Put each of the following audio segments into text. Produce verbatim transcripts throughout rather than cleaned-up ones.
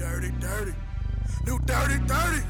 dirty, dirty. New dirty, dirty.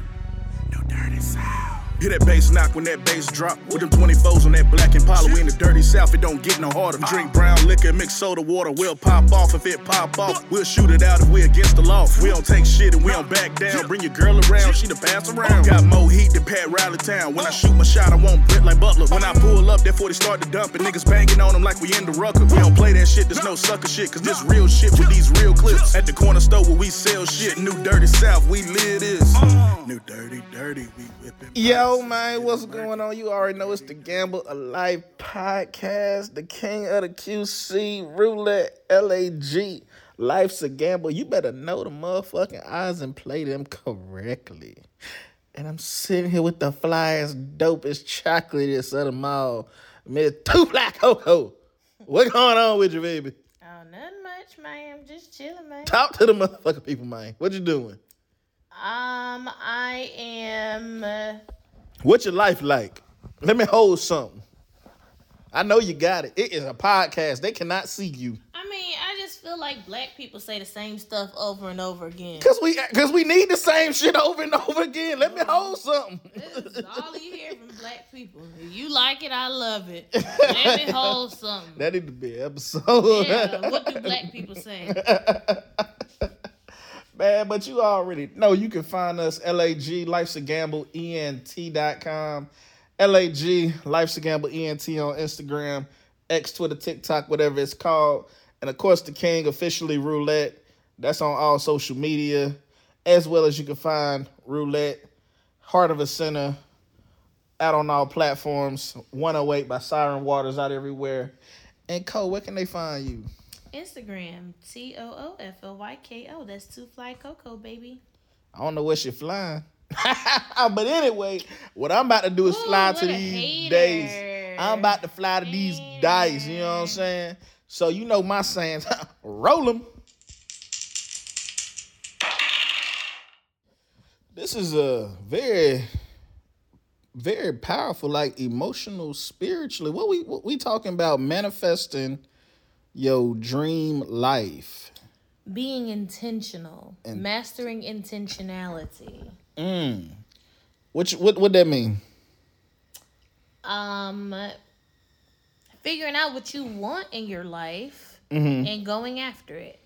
New dirty sound. Hear that bass knock when that bass drop. With them twenty-fours on that black Impala, we in the dirty south, it don't get no harder. We drink brown liquor, mix soda water, we'll pop off if it pop off. We'll shoot it out if we against the law. We don't take shit and we don't back down. Bring your girl around, she to pass around. Got more heat than Pat Riley Town. When I shoot my shot, I won't Brit like Butler. When I pull up, therefore they start to dump it. Niggas banging on them like we in the rucker. We don't play that shit, there's no sucker shit, cause this real shit with these real clips. At the corner store where we sell shit, new dirty south, we live this. New dirty, dirty, we whippin'. Yo, Oh man, what's going on? You already know it's the Gamble a Life podcast, the king of the Q C, Roulette, L A G, Life's a Gamble. You better know the motherfucking odds and play them correctly. And I'm sitting here with the flyest, dopest, chocolatest of them all, Miss Two Black Coco. What's going on with you, baby? Oh, nothing much, man. I'm just chilling, man. Talk to the motherfucking people, man. What you doing? Um, I am... Uh... What's your life like? Let me hold something. I know you got it. It is a podcast. They cannot see you. I mean, I just feel like black people say the same stuff over and over again. Because we cause we need the same shit over and over again. Let me hold something. This is all you hear from black people. If you like it, I love it. Let me hold something. That need to be an episode. Yeah, what do black people say? Man, but you already know you can find us L A G, Life's a Gamble, E N T dot com. L A G, Life's a Gamble, E N T on Instagram, X, Twitter, TikTok, whatever it's called. And, of course, the king, officially Roulette. That's on all social media. As well as you can find Roulette, Heart of a Sinner, out on all platforms. one oh eight by Siren Waters, out everywhere. And, Cole, where can they find you? Instagram, T O O F L Y K O. That's Two Fly Coco, baby. I don't know where she flying. But anyway, what I'm about to do is Ooh, fly to these hater. days. I'm about to fly to hater. these dice, you know what I'm saying? So you know my sayings. Roll them. This is a very, very powerful, like emotional, spiritually. What we what we talking about manifesting your dream life. Being intentional. And mastering intentionality. Mm. Which, what what that mean? Um, figuring out what you want in your life mm-hmm. and going after it.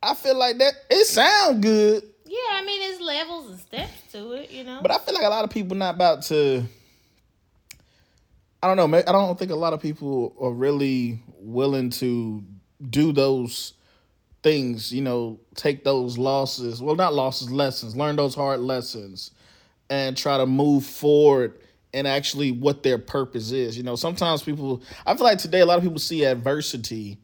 I feel like that, it sounds good. Yeah, I mean, there's levels and steps to it, you know? But I feel like a lot of people not about to... I don't know. I don't think a lot of people are really willing to do those things, you know, take those losses. Well, not losses, lessons. Learn those hard lessons and try to move forward and actually what their purpose is. You know, sometimes people, I feel like today a lot of people see adversity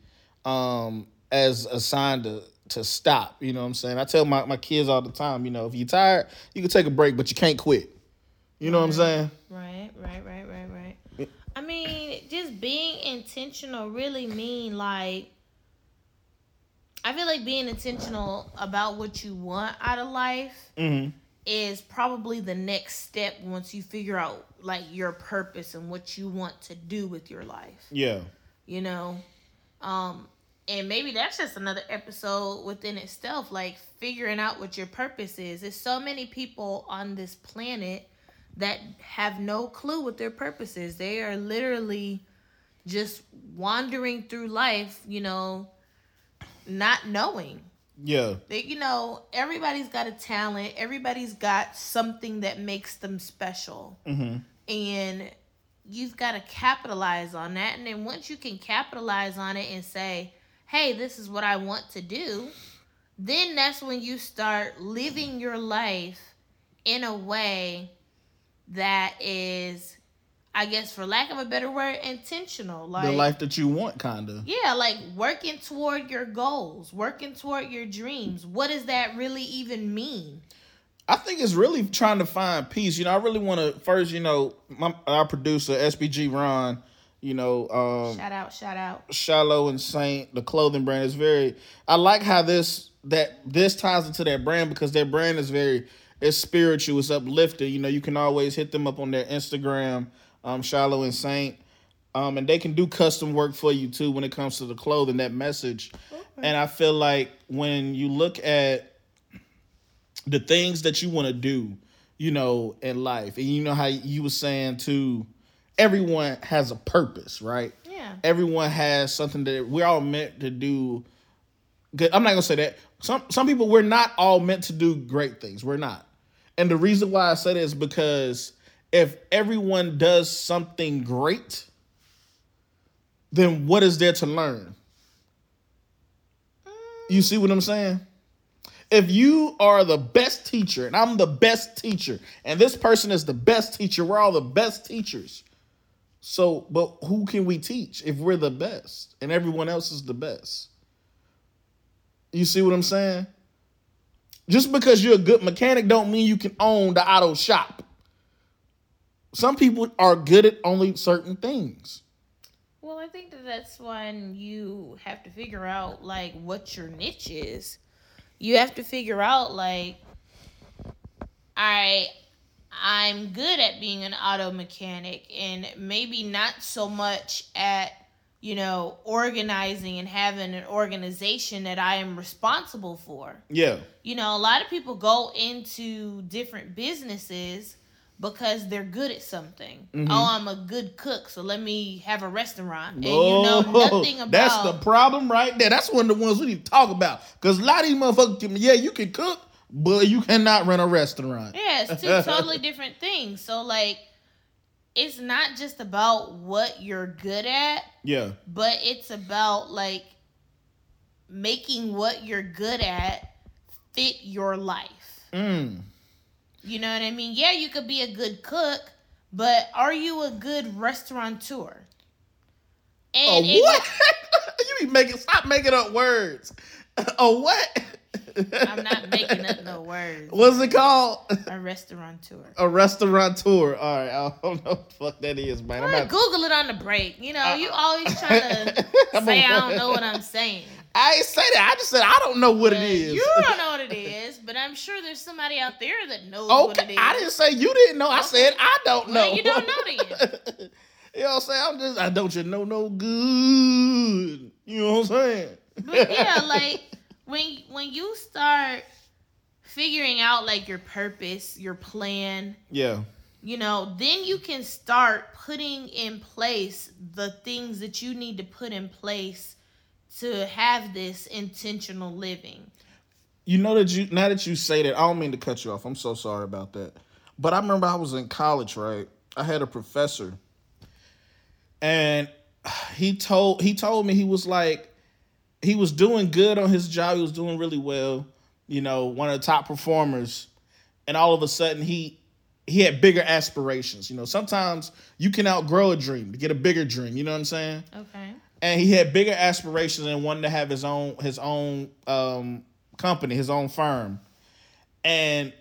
um, as a sign to, to stop. You know what I'm saying? I tell my, my kids all the time, you know, if you're tired, you can take a break, but you can't quit. You know right. what I'm saying? Right, right, right, right, right. I mean, just being intentional really mean, like, I feel like being intentional about what you want out of life mm-hmm. is probably the next step once you figure out, like, your purpose and what you want to do with your life. Yeah. You know? Um, and maybe that's just another episode within itself, like, figuring out what your purpose is. There's so many people on this planet that have no clue what their purpose is. They are literally just wandering through life, you know, not knowing. Yeah. They, you know, everybody's got a talent. Everybody's got something that makes them special. Mm-hmm. And you've got to capitalize on that. And then once you can capitalize on it and say, hey, this is what I want to do, then that's when you start living your life in a way that is, I guess, for lack of a better word, intentional. Like the life that you want, kind of. Yeah, like working toward your goals, working toward your dreams. What does that really even mean? I think it's really trying to find peace. You know, I really want to first, you know, my, our producer, S B G Ron, you know. Um, shout out, shout out. Shiloh and Saint, the clothing brand is very, I like how this, that this ties into their brand because their brand is very, it's spiritual. It's uplifting. You know, you can always hit them up on their Instagram, um, Shiloh and Saint. Um, and they can do custom work for you, too, when it comes to the clothing, that message. Okay. And I feel like when you look at the things that you want to do, you know, in life, and you know how you were saying, too, everyone has a purpose, right? Yeah. Everyone has something that we're all meant to do. Good. I'm not going to say that. Some, some people, we're not all meant to do great things. We're not. And the reason why I say that is because if everyone does something great, then what is there to learn? You see what I'm saying? If you are the best teacher, and I'm the best teacher, and this person is the best teacher, we're all the best teachers. So, but who can we teach if we're the best and everyone else is the best? You see what I'm saying? Just because you're a good mechanic don't mean you can own the auto shop. Some people are good at only certain things. Well, I think that that's when you have to figure out, like, what your niche is. You have to figure out, like, I, I'm good at being an auto mechanic and maybe not so much at, you know, organizing and having an organization that I am responsible for. Yeah. You know, a lot of people go into different businesses because they're good at something. Mm-hmm. Oh, I'm a good cook, so let me have a restaurant. And Whoa, you know nothing about... That's the problem right there. That's one of the ones we need to talk about. Because a lot of these motherfuckers, give me, yeah, you can cook, but you cannot run a restaurant. Yeah, it's two totally different things. So, like, it's not just about what you're good at. Yeah. But it's about, like, making what you're good at fit your life. Mm. You know what I mean? Yeah, you could be a good cook, but are you a good restaurateur? And a what? It, you be making stop making up words. A what? I'm not making up no words. What's it called? A restaurateur. A restaurateur. All right, I don't know what the fuck that is, man. I'm gonna Google it on the break. You know, uh, you always trying to say I don't know what I'm saying. I ain't say that. I just said I don't know what but it is. You don't know what it is, but I'm sure there's somebody out there that knows okay. what it is. I didn't say you didn't know. Okay. I said I don't well, know. You don't know then. You know what I'm saying? I'm just I don't you know no good. You know what I'm saying? But yeah, like when when you start figuring out like your purpose, your plan. Yeah. You know, then you can start putting in place the things that you need to put in place to have this intentional living. You know that you, now that you say that, I don't mean to cut you off. I'm so sorry about that. But I remember I was in college, right? I had a professor and he told, he told me he was like, he was doing good on his job. He was doing really well. You know, one of the top performers. And all of a sudden he, he had bigger aspirations. You know, sometimes you can outgrow a dream to get a bigger dream. You know what I'm saying? Okay. And he had bigger aspirations and wanted to have his own his own um, company, his own firm. And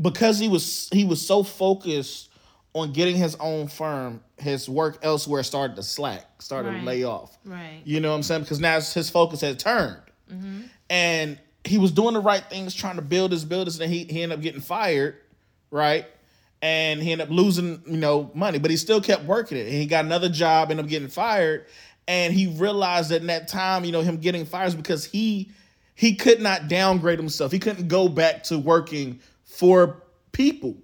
because he was he was so focused on getting his own firm, his work elsewhere started to slack, started right. to lay off. Right. You know what I'm saying? Because now his focus had turned. Mm-hmm. And he was doing the right things, trying to build his business, and he, he ended up getting fired, right? And he ended up losing, you know, money. But he still kept working it. And he got another job, ended up getting fired. And he realized that in that time, you know, him getting fired because he he could not downgrade himself. He couldn't go back to working for people.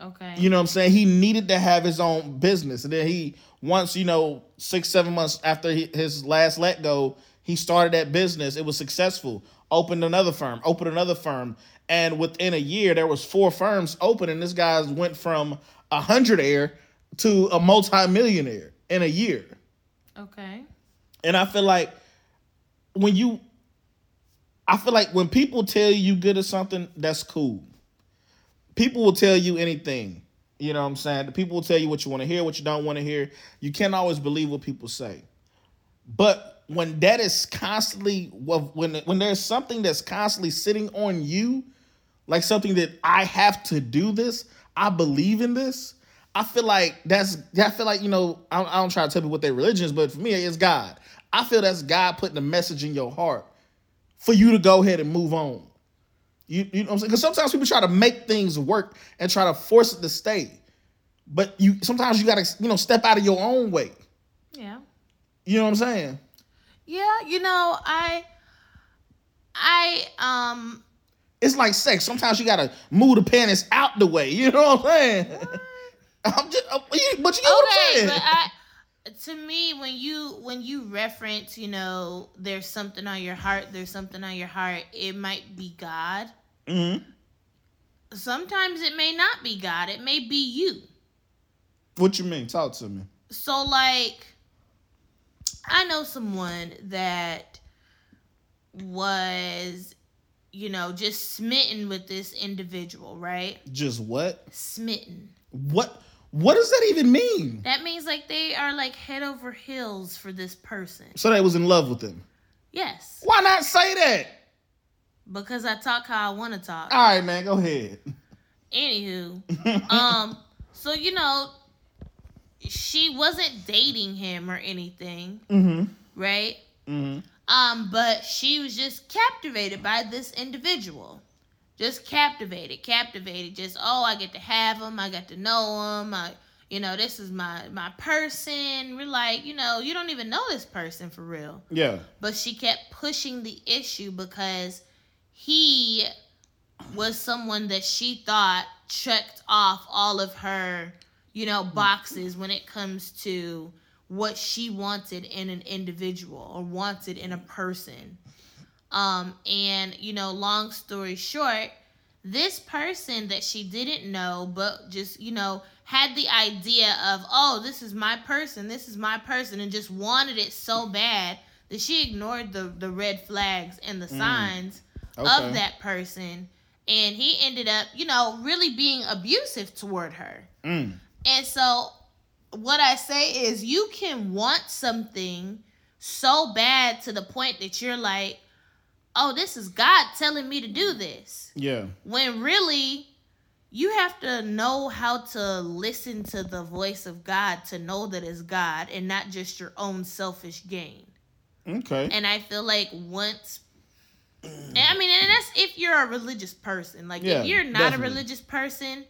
Okay. You know what I'm saying? He needed to have his own business. And then he, once, you know, six, seven months after he, his last let go, he started that business. It was successful. Opened another firm. Opened another firm. And within a year, there was four firms open. And this guy went from a hundredaire to a multimillionaire in a year. Okay. And I feel like when you, I feel like when people tell you good at something, that's cool. People will tell you anything. You know what I'm saying? The people will tell you what you want to hear, what you don't want to hear. You can't always believe what people say. But when that is constantly, when when there's something that's constantly sitting on you, like something that I have to do this, I believe in this. I feel like that's, I feel like, you know, I don't, I don't try to tell people what their religion is, but for me, it's God. I feel that's God putting a message in your heart for you to go ahead and move on. You, you know what I'm saying? Because sometimes people try to make things work and try to force it to stay. But you sometimes you got to, you know, step out of your own way. You know what I'm saying? Yeah, you know, I, I, um. It's like sex. Sometimes you gotta move the panties out the way. You know what I'm saying? What? I'm just, but you get okay, what I'm saying. But I, to me, when you when you reference, you know, there's something on your heart. There's something on your heart. It might be God. Mm-hmm. Sometimes it may not be God. It may be you. What you mean? Talk to me. So, like, I know someone that was, you know, just smitten with this individual, right? Just what? Smitten. What? What does that even mean? That means, like, they are, like, head over heels for this person. So they was in love with him? Yes. Why not say that? Because I talk how I want to talk. All right, man, go ahead. Anywho, um, so, you know, she wasn't dating him or anything, mm-hmm. right? Mm-hmm. Um, but she was just captivated by this individual. Just captivated, captivated. Just, oh, I get to have him. I got to know him. I, you know, this is my, my person. We're like, you know, you don't even know this person for real. Yeah. But she kept pushing the issue because he was someone that she thought checked off all of her, you know, boxes when it comes to what she wanted in an individual or wanted in a person. Um, and, you know, long story short, this person that she didn't know, but just, you know, had the idea of, oh, this is my person, this is my person, and just wanted it so bad that she ignored the, the red flags and the signs. Mm. Okay. Of that person, and he ended up, you know, really being abusive toward her. Mm. And so what I say is, you can want something so bad to the point that you're like, oh, this is God telling me to do this. Yeah. When really, you have to know how to listen to the voice of God to know that it's God and not just your own selfish gain. Okay. And I feel like once And, I mean, and that's if you're a religious person. Like, yeah, if you're not definitely. a religious person,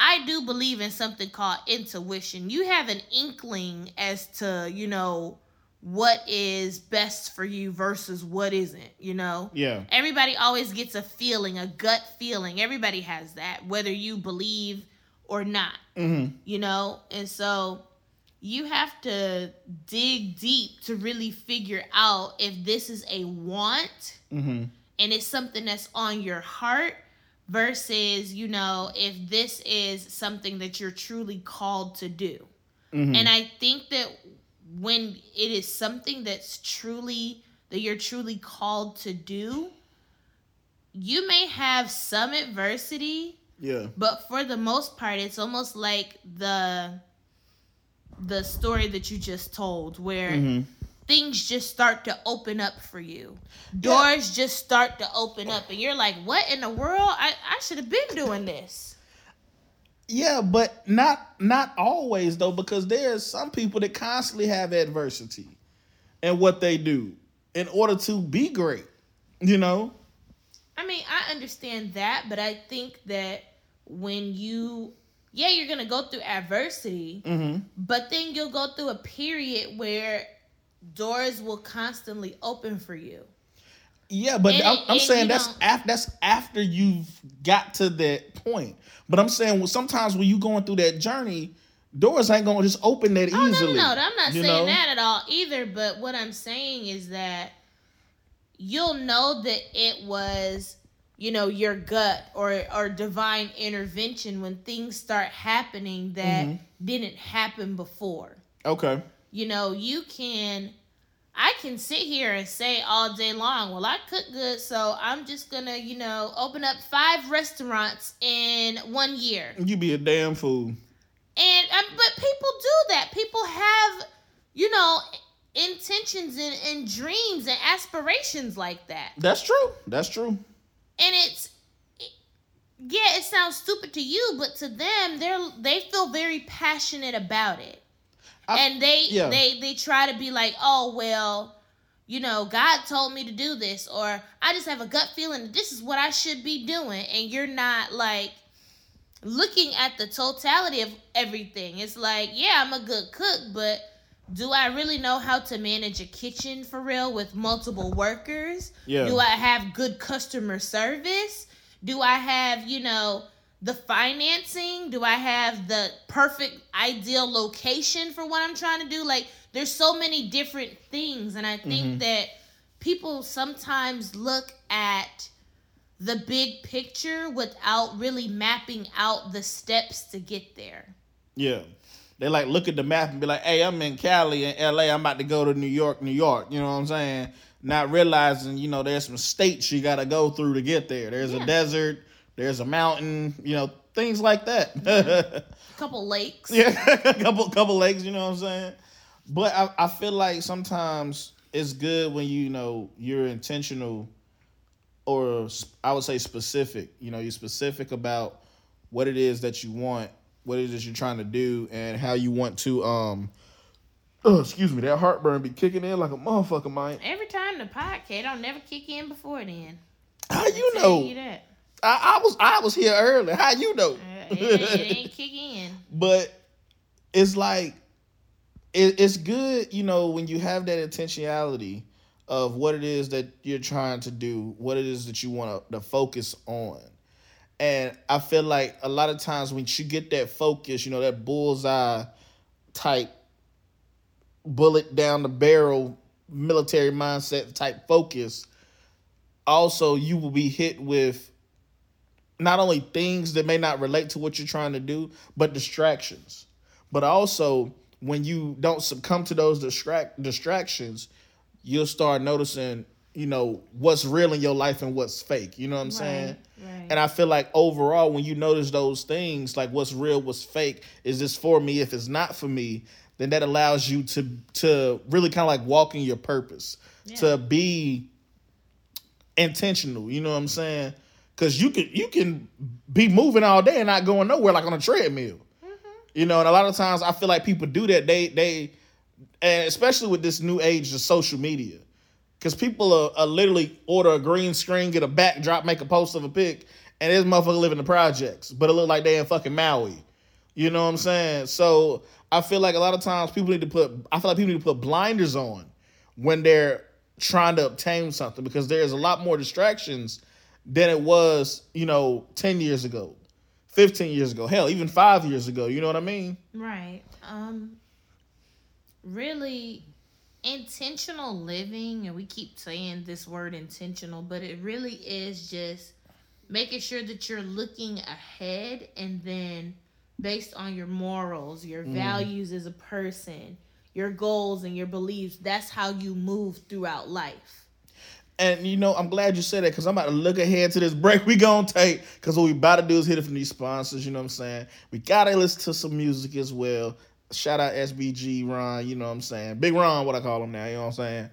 I do believe in something called intuition. You have an inkling as to, you know, what is best for you versus what isn't, you know? Yeah. Everybody always gets a feeling, a gut feeling. Everybody has that, whether you believe or not, mm-hmm. you know? And so you have to dig deep to really figure out if this is a want, mm-hmm. and it's something that's on your heart versus, you know, if this is something that you're truly called to do. Mm-hmm. And I think that when it is something that's truly, that you're truly called to do, you may have some adversity. Yeah. But for the most part, it's almost like the... the story that you just told, where mm-hmm. things just start to open up for you. Doors yeah. just start to open up, and you're like, what in the world? I, I should have been doing this. Yeah, but not not always, though, because there's some people that constantly have adversity in what they do in order to be great, you know? I mean, I understand that, but I think that when you... yeah, you're going to go through adversity, mm-hmm. but then you'll go through a period where doors will constantly open for you. Yeah, but and, I'm, and I'm saying that's af- that's after you've got to that point. But I'm saying, well, sometimes when you're going through that journey, doors ain't going to just open that oh, easily. No, no, no, I'm not saying know? that at all either, but what I'm saying is that you'll know that it was... you know, your gut or, or divine intervention when things start happening that mm-hmm. didn't happen before. Okay. You know, you can, I can sit here and say all day long, well, I cook good, so I'm just going to, you know, open up five restaurants in one year. You be a damn fool. And, but people do that. People have, you know... intentions and, and dreams and aspirations like that. That's true. That's true. And it's, it, yeah, it sounds stupid to you, but to them, they're they feel very passionate about it. I, and they, yeah. they they try to be like, oh, well, you know, God told me to do this, or I just have a gut feeling that this is what I should be doing. And you're not, like, looking at the totality of everything. It's like, yeah, I'm a good cook, but do I really know how to manage a kitchen for real with multiple workers? Yeah. Do I have good customer service? Do I have, you know, the financing? Do I have the perfect ideal location for what I'm trying to do? Like, there's so many different things. And I think mm-hmm. that people sometimes look at the big picture without really mapping out the steps to get there. Yeah. They like look at the map and be like, hey, I'm in Cali and L A. I'm about to go to New York, New York. You know what I'm saying? Not realizing, you know, there's some states you got to go through to get there. There's yeah. a desert. There's a mountain. You know, things like that. Yeah. A couple lakes. Yeah, a couple, couple lakes. You know what I'm saying? But I, I feel like sometimes it's good when, you know, you're intentional or I would say specific. You know, you're specific about what it is that you want, what it is you're trying to do, and how you want to, um, oh, excuse me, that heartburn be kicking in like a motherfucker, man. Every time the podcast don't never kick in before then. How you know? You that. I, I was I was here early. How you know? Uh, it, it ain't kick in. But it's like, it, it's good, you know, when you have that intentionality of what it is that you're trying to do, what it is that you want to focus on. And I feel like a lot of times when you get that focus, you know, that bullseye type bullet down the barrel, military mindset type focus, also you will be hit with not only things that may not relate to what you're trying to do, but distractions. But also when you don't succumb to those distract distractions, you'll start noticing, you know, what's real in your life and what's fake. You know what I'm right, saying? Right. And I feel like overall, when you notice those things, like what's real, what's fake, is this for me? If it's not for me, then that allows you to to really kind of like walk in your purpose, yeah. to be intentional. You know what I'm saying? Because you can, you can be moving all day and not going nowhere, like on a treadmill. Mm-hmm. You know, and a lot of times I feel like people do that. They, they and especially with this new age of social media. Because people are, are literally order a green screen, get a backdrop, make a post of a pic, and this motherfucker live in the projects. But it look like they in fucking Maui. You know what I'm saying? So I feel like a lot of times people need to put, I feel like people need to put blinders on when they're trying to obtain something. Because there's a lot more distractions than it was, you know, ten years ago, fifteen years ago, hell, even five years ago. You know what I mean? Right. Um. Really... intentional living, and we keep saying this word intentional, but it really is just making sure that you're looking ahead, and then based on your morals, your mm. values as a person, your goals and your beliefs, that's how you move throughout life. And you know, I'm glad you said that, because I'm about to look ahead to this break we gonna take, because what we about to do is hit it from these sponsors. You know what I'm saying? We gotta listen to some music as well. Shout out S B G Ron, you know what I'm saying? Big Ron, what I call him now, you know what I'm saying?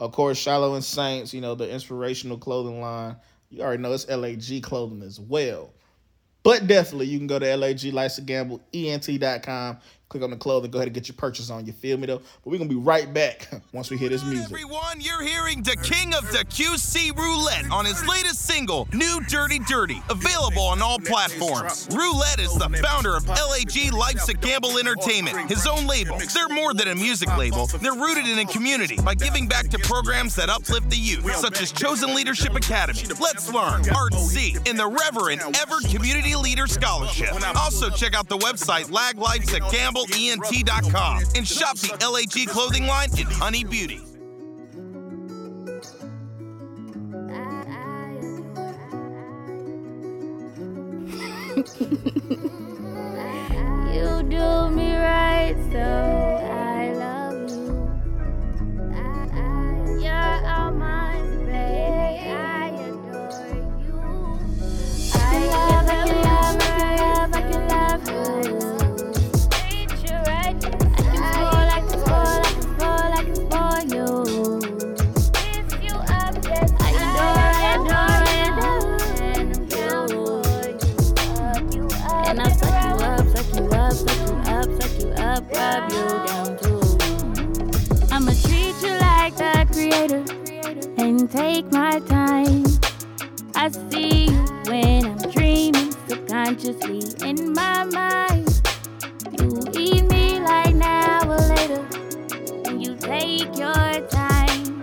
Of course, Shiloh and Saints, you know, the inspirational clothing line. You already know it's L A G clothing as well. But definitely, you can go to L A G Lights to Gamble, E N T dot com. Click on the clothing. Go ahead and get your purchase on. You feel me, though? But we're going to be right back once we hear this music. Everyone, you're hearing the king of the Q C Roulette on his latest single, New Dirty Dirty, available on all platforms. Roulette is the founder of L A G Lights to Gamble Entertainment, his own label. They're more than a music label. They're rooted in a community by giving back to programs that uplift the youth, such as Chosen Leadership Academy, Let's Learn, Art Z, and the Reverend Everett Community Leader Scholarship. Also, check out the website, L A G Lights to Gamble, E N T dot com, and shop the L A G clothing line in Honey Beauty. You do me right, so I love you. You're all mine, baby. I adore you. I love, I can love, I can love, I can love you. Rub you down too. I'ma treat you like the creator and take my time. I see you when I'm dreaming subconsciously in my mind. You eat me like now or later, take your time.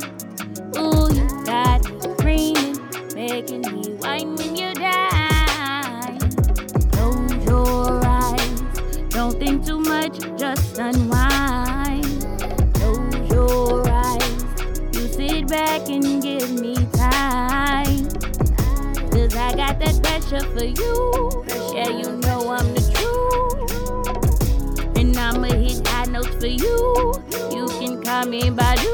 Ooh, you got me screaming, making me winding you down. Close your eyes, don't think too much, just unwind. Close your eyes, you sit back and give me time. Cause I got that pressure for you, yeah, you know I'm the truth. And I'ma hit high notes for you. You can call me Badu.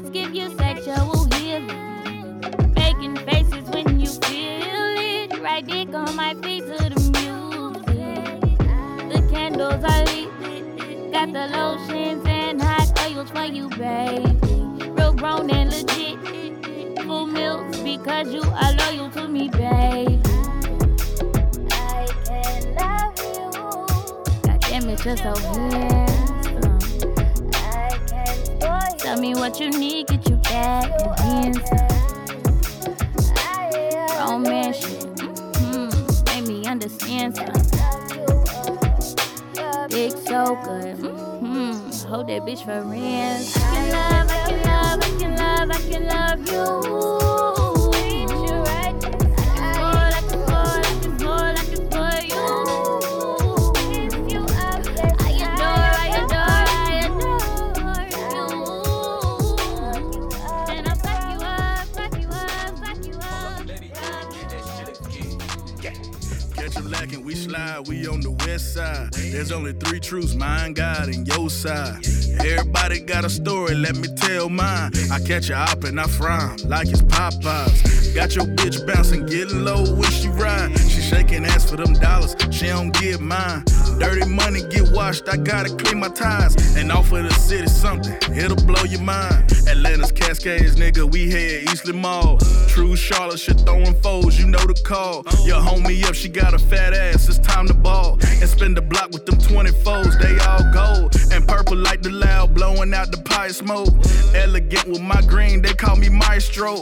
Let's give you sexual healing, making faces when you feel it. Right dick on my feet to the music. The candles are lit, got the lotions and hot oils for you, baby. Real grown and legit, full milks because you are loyal to me, baby. I can love you. God damn it, you're so weird. Tell me what you need, get you back and inside. Romance shit, mm-hmm. Make me understand something. Dick so good, mm-hmm. Hold that bitch for real. I can love, I can love, I can love, I can love you. Ain't you right? I can fall, I can fall, I can fall, I can fall you. We slide, we on the west side. There's only three truths, mine, God, and your side. Everybody got a story, let me tell mine. I catch a op and I fry 'em like it's Popeyes. Got your bitch bouncing, getting low when she ride. She shaking ass for them dollars, she don't get mine. Dirty money get washed, I gotta clean my ties. And offer the city something, it'll blow your mind. Atlanta's Cascades, nigga, we head Eastleigh Mall. True Charlotte, shit throwing foes, you know the call. Your homie up, she got a fat ass, it's time to ball. And spin the block with them twenty-fours, they all gold. And purple like the loud, blowing out the pie smoke. Elegant with my green, they call me Maestro.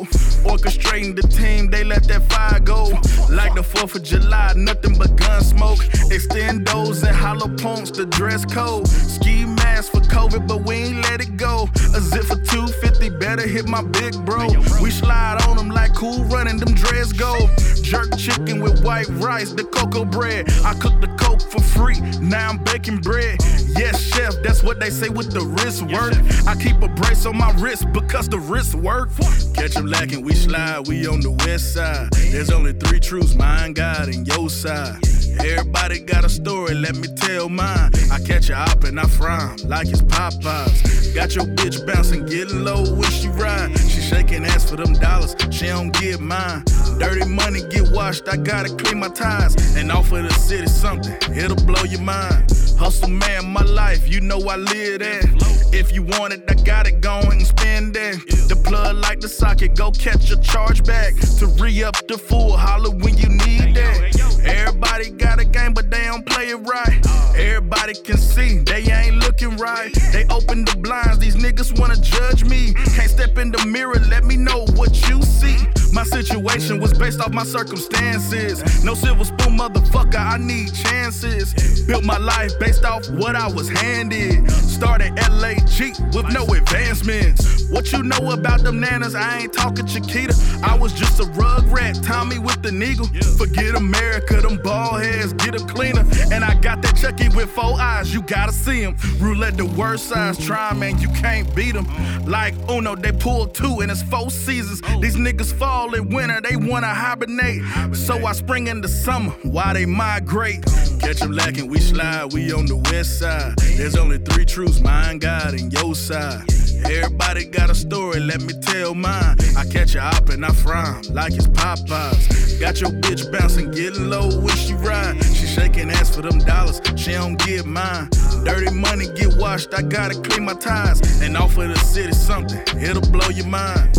Orchestrating the team, they let that fire go. Like the fourth of July, nothing but gun smoke. Extend those and hollow pumps, the dress code. Ski mask for COVID, but we ain't let it go. A zip for two fifty, better hit my big bro. We slide on them like Cool Running, them dreads go. Jerk chicken with white rice, the cocoa bread. I cook the coke for free, now I'm baking bread. Yes, chef, that's what they say with the wrist work. I keep a brace on my wrist because the wrist work. Catch them lacking, we slide, we on the west side. There's only three truths, mine, God, and your side. Everybody got a story, let me tell mine. I catch a op and I fry 'em like it's Popeyes. Got your bitch bouncing, getting low when she ride. She shaking ass for them dollars, she don't get mine. Dirty money get washed, I gotta clean my ties. And offer the city something, it'll blow your mind. Hustle man, my life, you know I live that. If you want it, I got it, go and spend that. The plug like the socket, go catch a charge back. To re-up the full, holler when you need that. Everybody got a game, but they don't play it right. Everybody can see, they ain't looking right. They open the blinds, these niggas wanna judge me. Can't step in the mirror, let me know what you see. My situation was based off my circumstances. No silver spoon, motherfucker, I need chances. Built my life based off what I was handed. Started L A G with no advancements. What you know about them nanas, I ain't talking Chiquita. I was just a rug rat, Tommy with the needle. Forget America, them bald heads, get a cleaner. And I got that Chucky with four eyes, you gotta see him. Roulette the worst size, try man, you can't beat him. Like Uno, they pull two and it's four seasons. These niggas fall in winter, they wanna hibernate. So I spring in the summer while they migrate. Catch them lacking, we slide, we on the west side. There's only three truths, mine, God, and your side. Everybody got a story, let me tell mine. I catch a op and I fry 'em like it's Popeyes. Got your bitch bouncing, getting low when she ride. She shaking ass for them dollars, she don't get mine. Dirty money get washed, I gotta clean my ties. And offer the city something, it'll blow your mind.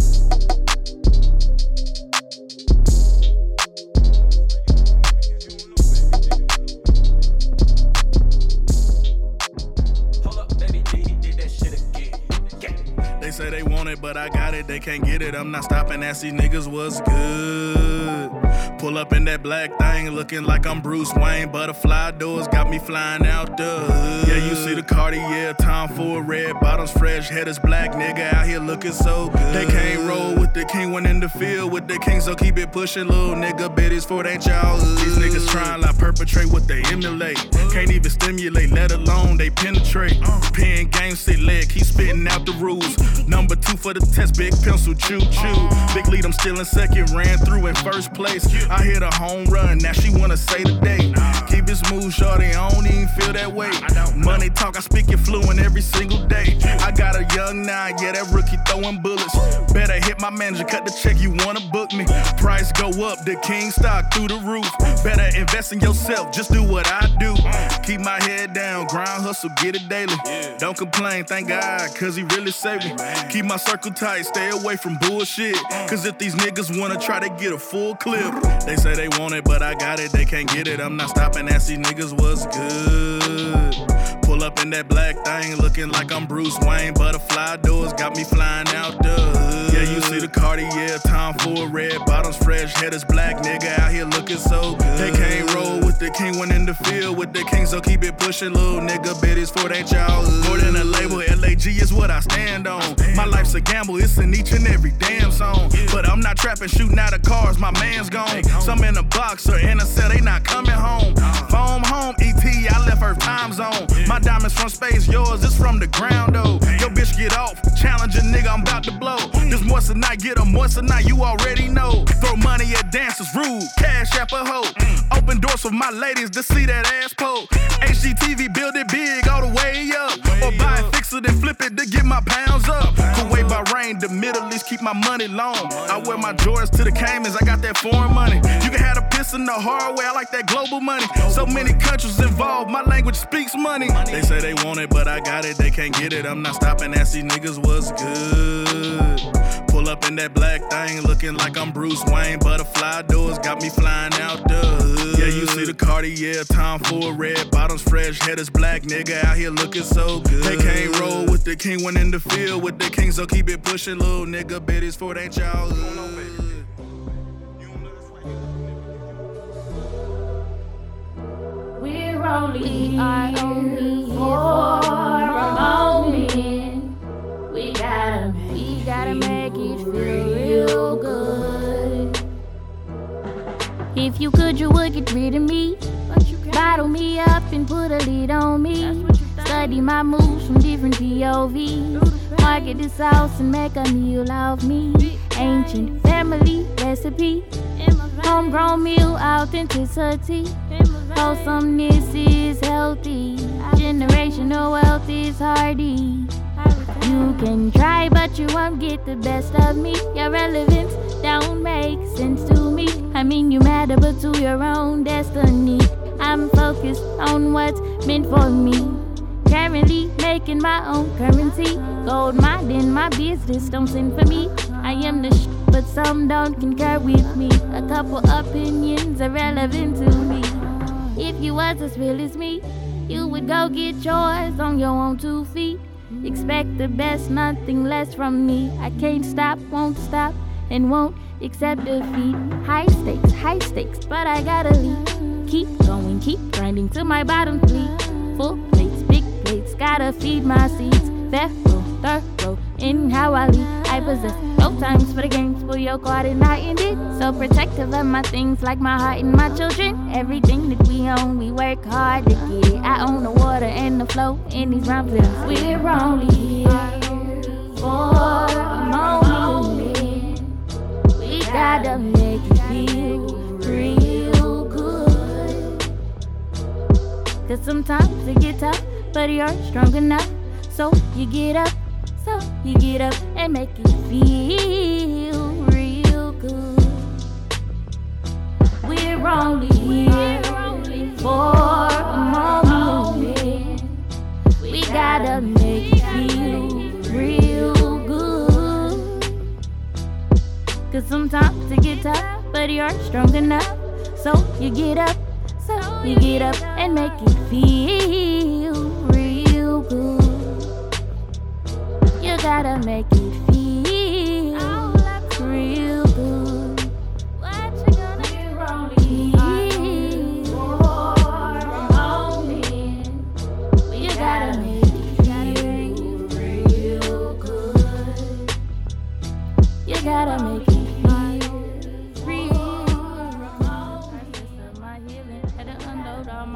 want it, but I got it, they can't get it. I'm not stopping, ask these niggas what's good. Pull up in that black thing, looking like I'm Bruce Wayne. Butterfly doors got me flying out the hood. Yeah, you see the Cartier, time for a red. Bottoms fresh, head is black, nigga out here looking so good. They can't roll with the king, one in the field with the king, so keep it pushing, little nigga. Bet it's for that y'all. These niggas trying to like, perpetrate what they emulate. Can't even stimulate, let alone they penetrate. Pen game, sit leg, keep spitting out the rules. Number two for the test, big pencil, choo choo. Big lead, I'm still in second, ran through in first place. I hit a home run, now she wanna say the date. Keep it smooth, shorty, I don't even feel that way. Money talk, I speak it fluent every single day. I got a young nine, yeah, that rookie throwing bullets. Better hit my manager, cut the check, you wanna book me. Price go up, the king stock through the roof. Better invest in yourself, just do what I do. Keep my head down, grind, hustle, get it daily. Don't complain, thank God, cause he really saved me. Keep my circle tight, stay away from bullshit. Cause if these niggas wanna try to get a full clip, they say they want it, but I got it, they can't get it. I'm not stopping, ask these niggas what's good. Pull up in that black thing, looking like I'm Bruce Wayne. Butterfly doors got me flying out the hood. Yeah, you see the Cartier, time for a red. Bottoms fresh, head is black, nigga out here looking so good. They can't roll with the king, one in the field with the king, so keep it pushing, little nigga. Bet it's for that y'all. More than a label, L A G is what I stand on. My life's a gamble, it's in each and every damn song. But I'm not trapping, shooting out of cars, my man's gone. Some in a box or in a cell, they not coming home. Foam home, E T, I left her time zone. My diamonds from space, yours is from the ground, though. Yo, bitch, get off, challenge a nigga, I'm about to blow. This moist or not, get a moist or not, you already know. Throw money at dancers, rude, cash app a hoe. Open doors for my ladies to see that ass poke. H G T V, build it big all the way up. Or buy it, fix it, and flip it to get my pounds up. Kuwait, Bahrain, the Middle East, keep my money long. I wear my Jordans to the Caymans, I got that foreign money. You can have a piss in the hard way, I like that global money. So many countries involved, my language speaks money. They say they want it, but I got it, they can't get it. I'm not stopping, ask these niggas what's good. Pull up in that black thing, looking like I'm Bruce Wayne. Butterfly doors got me flying out the hood. Yeah, you see the Cartier, time for a red. Bottoms fresh, head is black, nigga out here looking so good. They can't roll with the king, one in the field with the king, so keep it pushing, little nigga. Bet it's for that y'all. We're only we are only here for a moment. We gotta make, we gotta make it feel real good. If you could, you would get rid of me. Bottle me up and put a lid on me. Study my moves from different P O Vs. Market the sauce and make a meal of me. Ancient family recipe. Homegrown meal authenticity. Wholesomeness is healthy. Generational wealth is hardy. You can try, but you won't get the best of me. Your relevance don't make sense to me. I mean, you matter, but to your own destiny. I'm focused on what's meant for me. Currently making my own currency. Gold mine in my business, don't send for me. I am the sh, but some don't concur with me. A couple opinions are relevant to me. If you was as real as me, you would go get yours on your own two feet. Expect the best, nothing less from me. I can't stop, won't stop, and won't accept defeat. High stakes, high stakes, but I gotta leave. Keep going, keep grinding till my bottom fleet. Full plates, big plates, gotta feed my seeds. Thorough, thorough, in how I lead. I possess no times for the games, for your card and I end it. So protective of my things like my heart and my children. Everything that we own, we work hard to get it. I own the water and the flow in these round fields. We're only here for a moment. We gotta make it feel real good. Cause sometimes it gets tough, but you're strong enough. So you get up, so you get up and make it feel real good. We're only here for a moment. We gotta make it feel real good. Cause sometimes it gets tough, but you're strong enough. So you get up, so you get up and make it feel real good. Gotta make it feel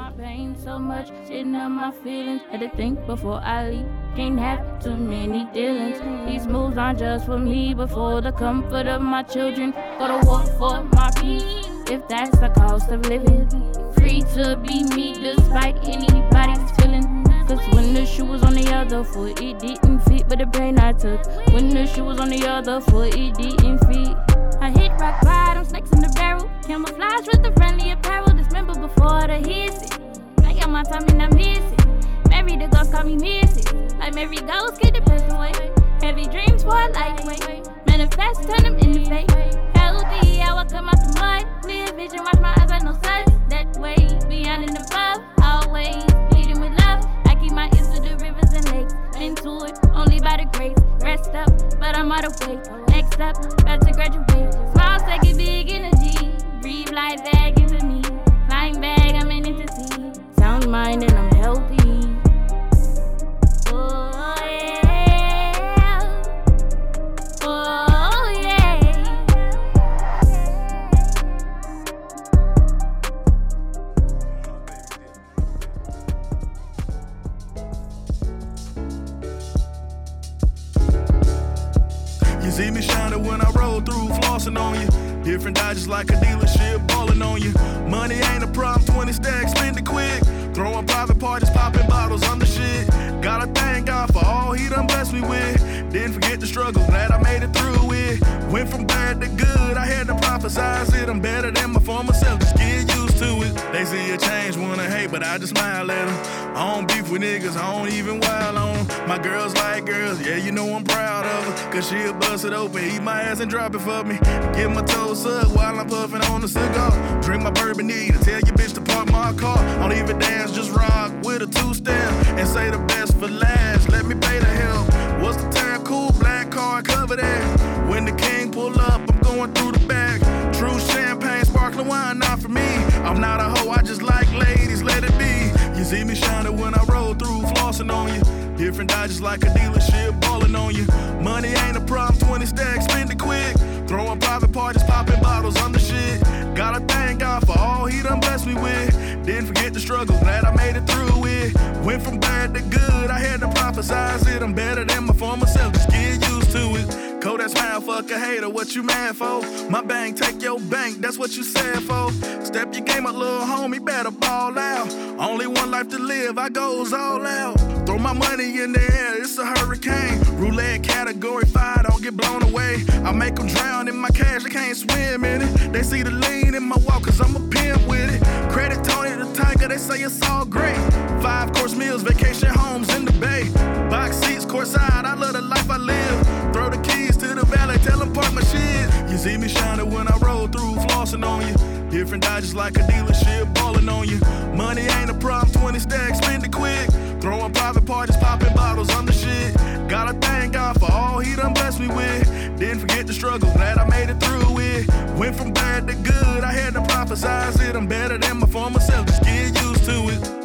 my pain so much, sitting on my feelings. Had to think before I leave, can't have too many dealings. These moves aren't just for me, but for the comfort of my children. Go to war for my peace, if that's the cost of living. Free to be me despite anybody's feeling. Cause when the shoe was on the other foot, it didn't fit, but the brain I took. When the shoe was on the other foot, it didn't fit. I hit rock bottom, snakes in the barrel. Camouflage with the friendly apparel. Dismember before the hiss it. I got my time and I miss it. Mary the ghost call me Missus. Like Mary Ghost, get the best away. Heavy dreams for a lightweight. Manifest, turn them into fate. Healthy, I walk up my the mud. Clear vision, watch my eyes like no suds. That way, beyond and above. Always bleeding with love. I keep my ears to the rivers and lakes. Into it, only by the grace. Rest up, but I'm out of weight. Next up, about to graduate. Small second, big energy. Breathe like that, give to me. Flying bag, I'm an entity. Sound mind and I'm healthy. Oh yeah. Oh yeah. You see me shining when I roll through, flossing on you. Different dodges like a dealership, ballin' on you. Money ain't a problem, twenty stacks, spend it quick. Throwing private parties, popping bottles, I'm the shit. Gotta thank God for all he done blessed me with. Didn't forget the struggle, glad I made it through it. Went from bad to good, I had to prophesize it. I'm better than my former self, just get used to it. They see a change, wanna hate, but I just smile at them. I don't beef with niggas, I don't even wild on them. My girls like girls, yeah, you know I'm proud of her. Cause she'll bust it open, eat my ass and drop it for me. Get my toes up while I'm puffing on the cigar. Drink my bourbon, need to tell your bitch to park my car. Don't even dance, just rock with a two-step. And say the best for last, let me pay the hell. What's the time, cool, black car, cover that. When the king pull up, I'm going through the back. True champagne, sparkling wine, not for me. I'm not a hoe, I just like ladies, let it be. You see me shining when I roll through, flossing on you. Different dodges like a dealership, balling on you. Money ain't a problem, twenty stacks, spend it quick. Throwing private parties, popping bottles, I'm the shit. Gotta thank God for all he done blessed me with. Didn't forget the struggle, glad I made it through it. Went from bad to good, I had to prophesize it. I'm better than my former self, just get used to it. Call that smile, fuck a hater, what you mad for? My bank, take your bank, that's what you said for. Step your game up, little homie, better ball out. Only one life to live, I goes all out. Throw my money in the air, it's a hurricane. Roulette category five, don't get blown away. I make them drown in my cash, they can't swim in it. They see the lean in my walk, cause I'm a pimp with it. Credit Tony the Tiger, they say it's all great. Five course meals, vacation homes in the bay. Box seats, courtside, I love the life I live. Throw the keys to the valet, tell them park my shit. You see me shining when I roll through, flossing on you. Different dodges like a dealership, balling on you. Money ain't a problem, twenty stacks, spend it quick. Throwing private parties, popping bottles, I'm the shit. Gotta thank God for all he done blessed me with. Didn't forget the struggle, glad I made it through it. Went from bad to good, I had to prophesize it. I'm better than my former self, just get used to it.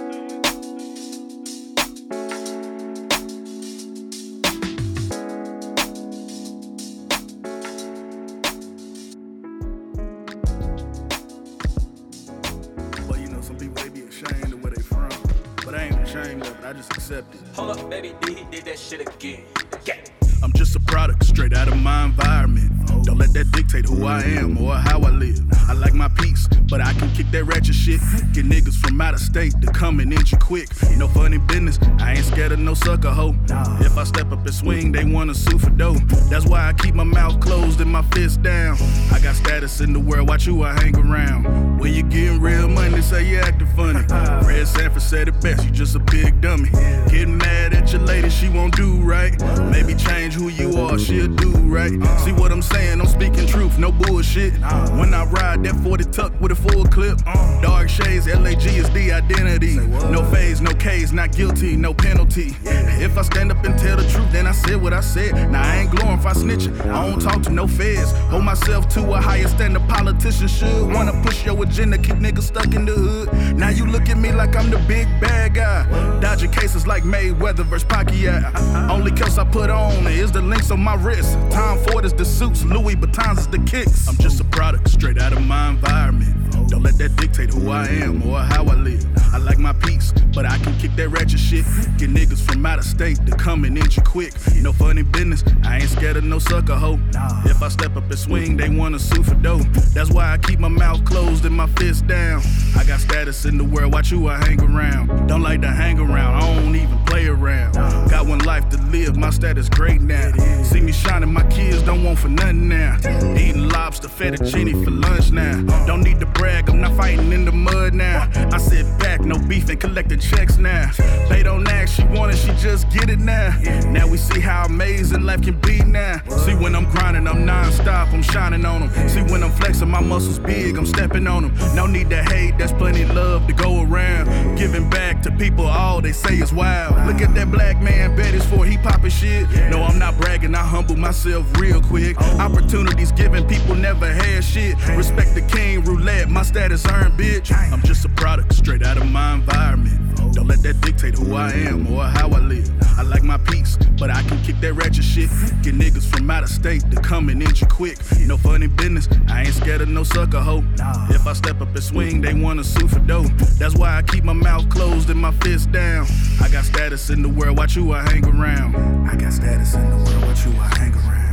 Hold up, baby D, he did that shit again. Yeah. I'm just a product straight out of my environment. Don't let that dictate who I am or how I live. I like my peace, but I can kick that ratchet shit. Get niggas from out of state to come and inch you quick. No funny business, I ain't scared of no sucker hoe. If I step up and swing, they wanna sue for dough. That's why I keep my mouth closed and my fist down. I got status in the world, watch who I hang around. When you getting real money, say you acting funny. Red Sanford said it best, you just a big dummy. Getting mad at your lady, she won't do right. Maybe change who you are, she'll do right. See what I'm saying, I'm speaking truth, no bullshit. When I ride that forty tuck with a full clip. Dark shades, L A G is the identity. No phase, no case, not guilty, no penalty. If I stand up and tell the truth, then I said what I said. Now I ain't glorify snitching, I don't talk to no feds. Hold myself to a higher standard, politician should. Wanna push your agenda, keep niggas stuck in the hood. Now you look at me like I'm the big bad guy. Dodging cases like Mayweather versus Pacquiao. Only cuffs I put on is the links on my wrist. Tom Ford is the suits, Louis Vuitton's is the kicks. I'm just a product straight out of my environment. Don't let that dictate who I am or how I live. I like my peace, but I can kick that ratchet shit. Get niggas from out of state to come and inch you quick. No funny business, I ain't scared of no sucker hoe. If I step up and swing, they wanna sue for dough. That's why I keep my mouth closed and my fists down. I got status in the world, watch who I hang around. Don't like to hang around, I don't even play around. Got one life to live, my status great now. See me shining, my kids don't want for nothing now. Eating lobster fettuccine for lunch now. Don't need to brag, I'm not fighting in the mud now. I sit back, no beef and collecting checks now. They don't ask, she want it, she just get it now. Now we see how amazing life can be now. See when I'm grinding, I'm non-stop, I'm shining on them. See when I'm flexing, my muscles big, I'm stepping on them. No need to hate, that's plenty love to go around. Giving back to people, all they say is wow. Look at that black man, bet it's for he popping shit. No, I'm not bragging, I humble myself real quick. Opportunities given, people never had shit. Respect the king, roulette, my status earned, bitch. I'm just a product, straight out of my environment. Don't let that dictate who I am or how I live. I like my peace, but I can kick that ratchet shit. Get niggas from out of state to come and inch you quick. No funny business, I ain't scared of no sucker hoe. If I step up and swing, they wanna sue for dough. That's why I keep my mouth closed and my fists down. I got status in the world, watch who I hang around. I got status in the world, watch who I hang around.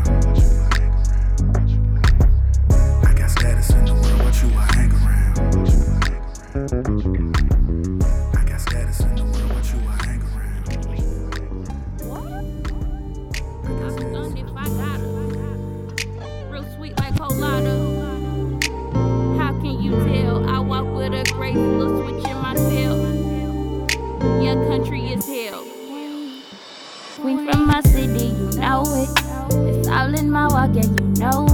I got status in the world, watch who I hang around. I got status in the world, watch who I hang around. What? I was done if I got her. Real sweet like Colada. How can you tell? I walk with a graceful switch in my tail. Your country is hell. We from my city, you know it. It's all in my walk, and you know it.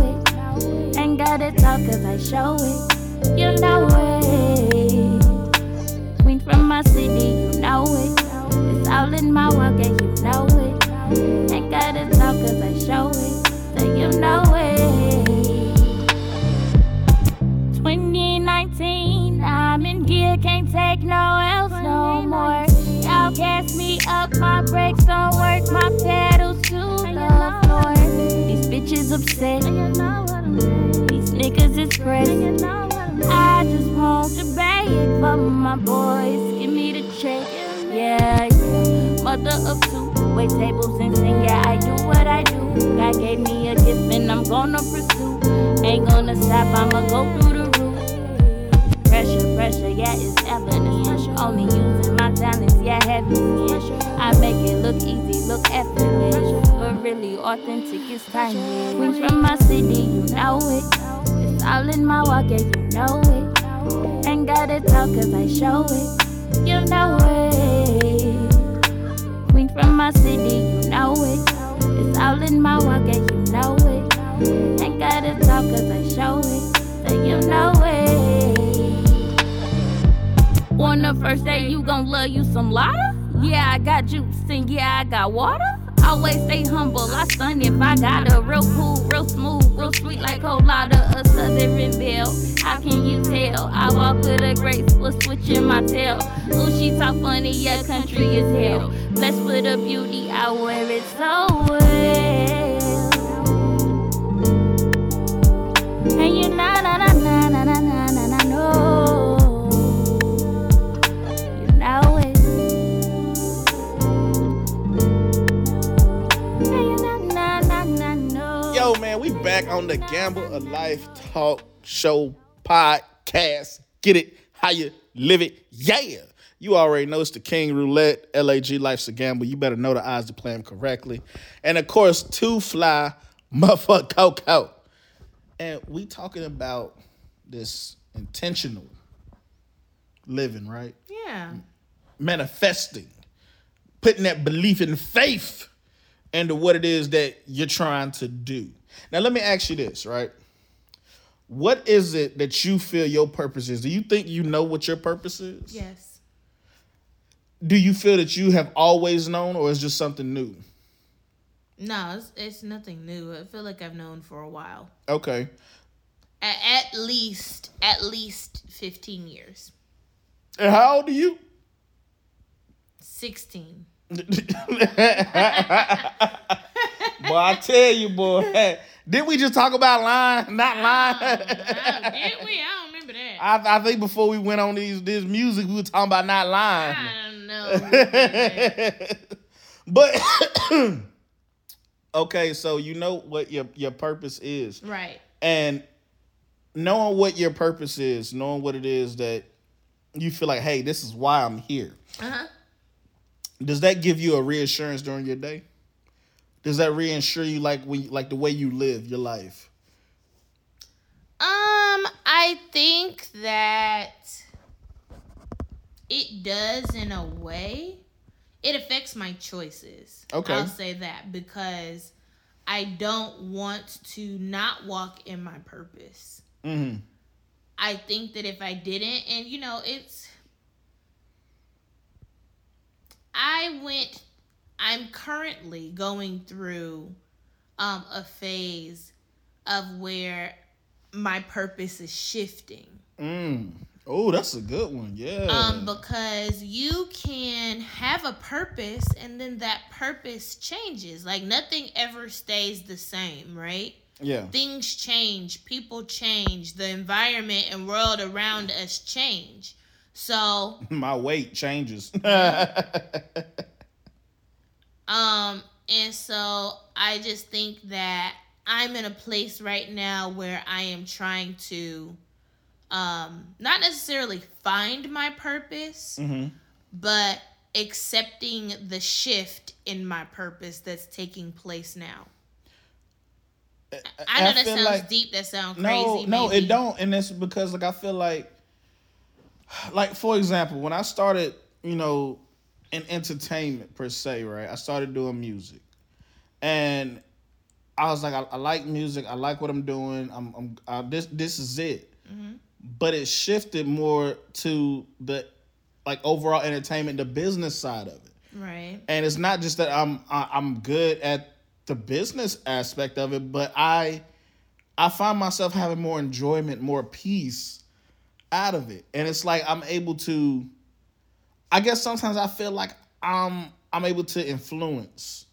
Ain't gotta talk cause I show it, you know it. We from my city, you know it. It's all in my walk, and you know it. Ain't gotta talk cause I show it, so you know it. twenty nineteen, I'm in gear, can't take no else no more. Y'all cast me up, my brakes don't work, my pedals to the floor. These bitches upset, these niggas is pressed. I just want to bag it for my boys, give me the check, yeah, yeah. Mother of two, wait tables and sing, yeah, I do what I do. God gave me a gift and I'm gonna pursue. Ain't gonna stop, I'ma go through the roof. Pressure, pressure, yeah, it's evidence. Only using my talents, yeah, heavy. I make it look easy, look effortless, but really authentic is tiny. We from my city, you know it. It's all in my walk, yeah, you know it. Ain't gotta talk cause I show it, you know it. We from my city, you know it. It's all in my walk, yeah, you know it. Ain't gotta talk cause I show it, so you know it. On the first day, you gon' love you some Lada? Yeah, I got juice and yeah, I got water. Always stay humble, I stun if I got a real cool, real smooth, real sweet like Colada, a Southern belle. How can you tell? I walk with a graceful switch in my tail. Ooh, she talk funny, yeah, country is hell. Blessed with a beauty, I wear it so well. And you na na na na na na na na na no. Yo, man, we back on the Gamble a Life Talk Show podcast. Get it how you live it. Yeah. You already know it's the King Roulette. L A G, life's a gamble. You better know the odds to play them correctly. And, of course, two fly motherfucker Coco. And we talking about this intentional living, right? Yeah. Manifesting. Putting that belief and faith into what it is that you're trying to do. Now, let me ask you this, right? What is it that you feel your purpose is? Do you think you know what your purpose is? Yes. Do you feel that you have always known, or is just something new? No, it's, it's nothing new. I feel like I've known for a while. Okay. At, at least, at least fifteen years. And how old are you? sixteen. Boy, I tell you, boy. Hey, did we just talk about lying? Not lying. No, no, did we? I don't remember that. I, I think before we went on these, this music, we were talking about not lying. I don't know. But, okay, so you know what your, your purpose is. Right. And knowing what your purpose is, knowing what it is that you feel like, hey, this is why I'm here. Uh-huh. Does that give you a reassurance during your day? Does that reassure you, like when, like the way you live your life? Um, I think that it does in a way. It affects my choices. Okay. I'll say that because I don't want to not walk in my purpose. Mm-hmm. I think that if I didn't, and you know, it's, I went, I'm currently going through um, a phase of where my purpose is shifting. Mm. Oh, that's a good one. Yeah. Um, because you can have a purpose and then that purpose changes. Like nothing ever stays the same, right? Yeah. Things change, people change, the environment and world around us change. So my weight changes. um, and so I just think that I'm in a place right now where I am trying to Um, not necessarily find my purpose, mm-hmm. but accepting the shift in my purpose that's taking place now. I, I know I that sounds like, deep. That sounds no, crazy. No, no, it don't. And that's because, like, I feel like, like for example, when I started, you know, in entertainment per se, right? I started doing music, and I was like, I, I like music. I like what I'm doing. I'm, I'm, I, this, this is it. Mm-hmm. But it shifted more to the, like, overall entertainment, the business side of it. Right. And it's not just that I'm I'm good at the business aspect of it, but I I find myself having more enjoyment, more peace out of it. And it's like I'm able to, I guess sometimes I feel like I'm I'm able to influence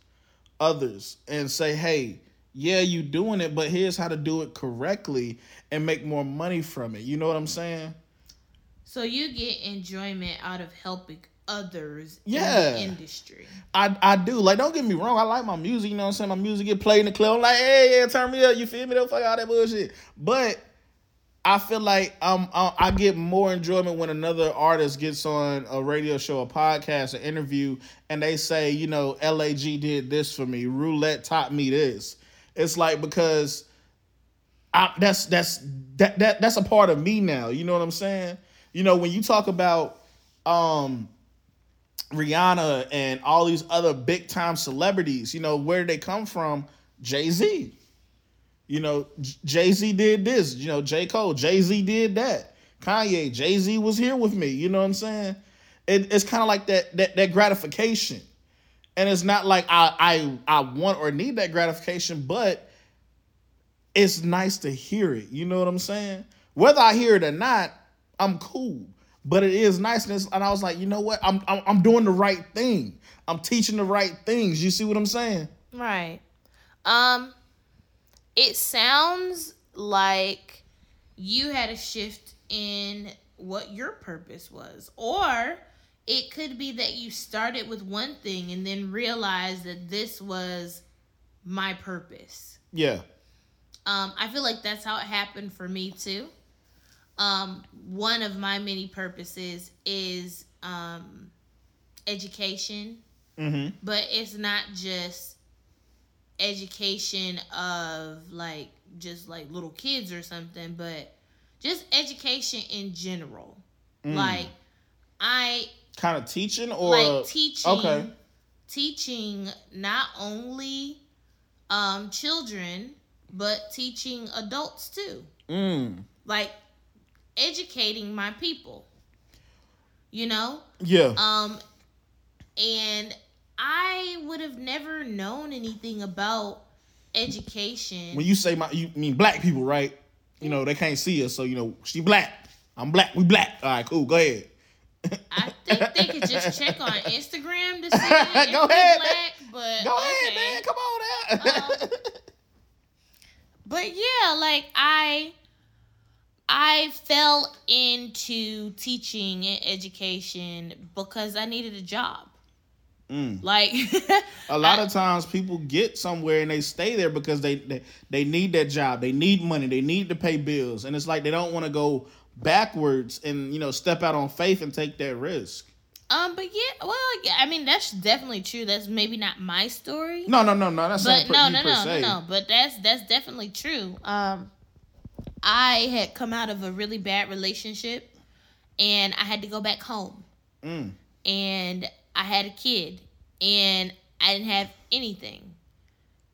others and say, hey, yeah, you doing it, but here's how to do it correctly and make more money from it. You know what I'm saying? So you get enjoyment out of helping others yeah. in the industry. I, I do. Like, don't get me wrong. I like my music. You know what I'm saying? My music get played in the club. I'm like, hey, yeah, turn me up. You feel me? Don't fuck all that bullshit. But I feel like um, I get more enjoyment when another artist gets on a radio show, a podcast, an interview, and they say, you know, L A G did this for me. Roulette taught me this. It's like because I, that's that's that, that that's a part of me now. You know what I'm saying? You know, when you talk about um, Rihanna and all these other big time celebrities, you know, where they come from? Jay-Z. You know, J- Jay-Z did this. You know, J. Cole. Jay-Z did that. Kanye. Jay-Z was here with me. You know what I'm saying? It, it's kind of like that, that that gratification. And it's not like I, I I want or need that gratification, but it's nice to hear it. You know what I'm saying? Whether I hear it or not, I'm cool. But it is nice. And, and I was like, you know what? I'm, I'm I'm doing the right thing. I'm teaching the right things. You see what I'm saying? Right. Um, it sounds like you had a shift in what your purpose was, or it could be that you started with one thing and then realized that this was my purpose. Yeah. Um, I feel like that's how it happened for me too. Um, one of my many purposes is um, education. Mm-hmm. But it's not just education of like, just like little kids or something, but just education in general. Mm. Like I... Kind of teaching or like teaching, okay. teaching not only um, children, but teaching adults too. Mm. Like educating my people, you know? Yeah. Um, and I would have never known anything about education. When you say my, you mean black people, right? You know, they can't see us. So, you know, she black, I'm black, we black. All right, cool. Go ahead. I think they could just check on Instagram to see it. Go ahead, black, but Go okay. ahead, man. Come on out. um, but yeah, like I, I fell into teaching and education because I needed a job. Mm. Like a lot I, of times people get somewhere and they stay there because they, they they need that job. They need money. They need to pay bills. And it's like they don't want to go backwards and, you know, step out on faith and take that risk. Um, but yeah, well, yeah, I mean, that's definitely true. That's maybe not my story. No, no, no, no. That's but, not no, per, no, per no, se. no. But that's that's definitely true. Um, I had come out of a really bad relationship, and I had to go back home, mm. and I had a kid, and I didn't have anything,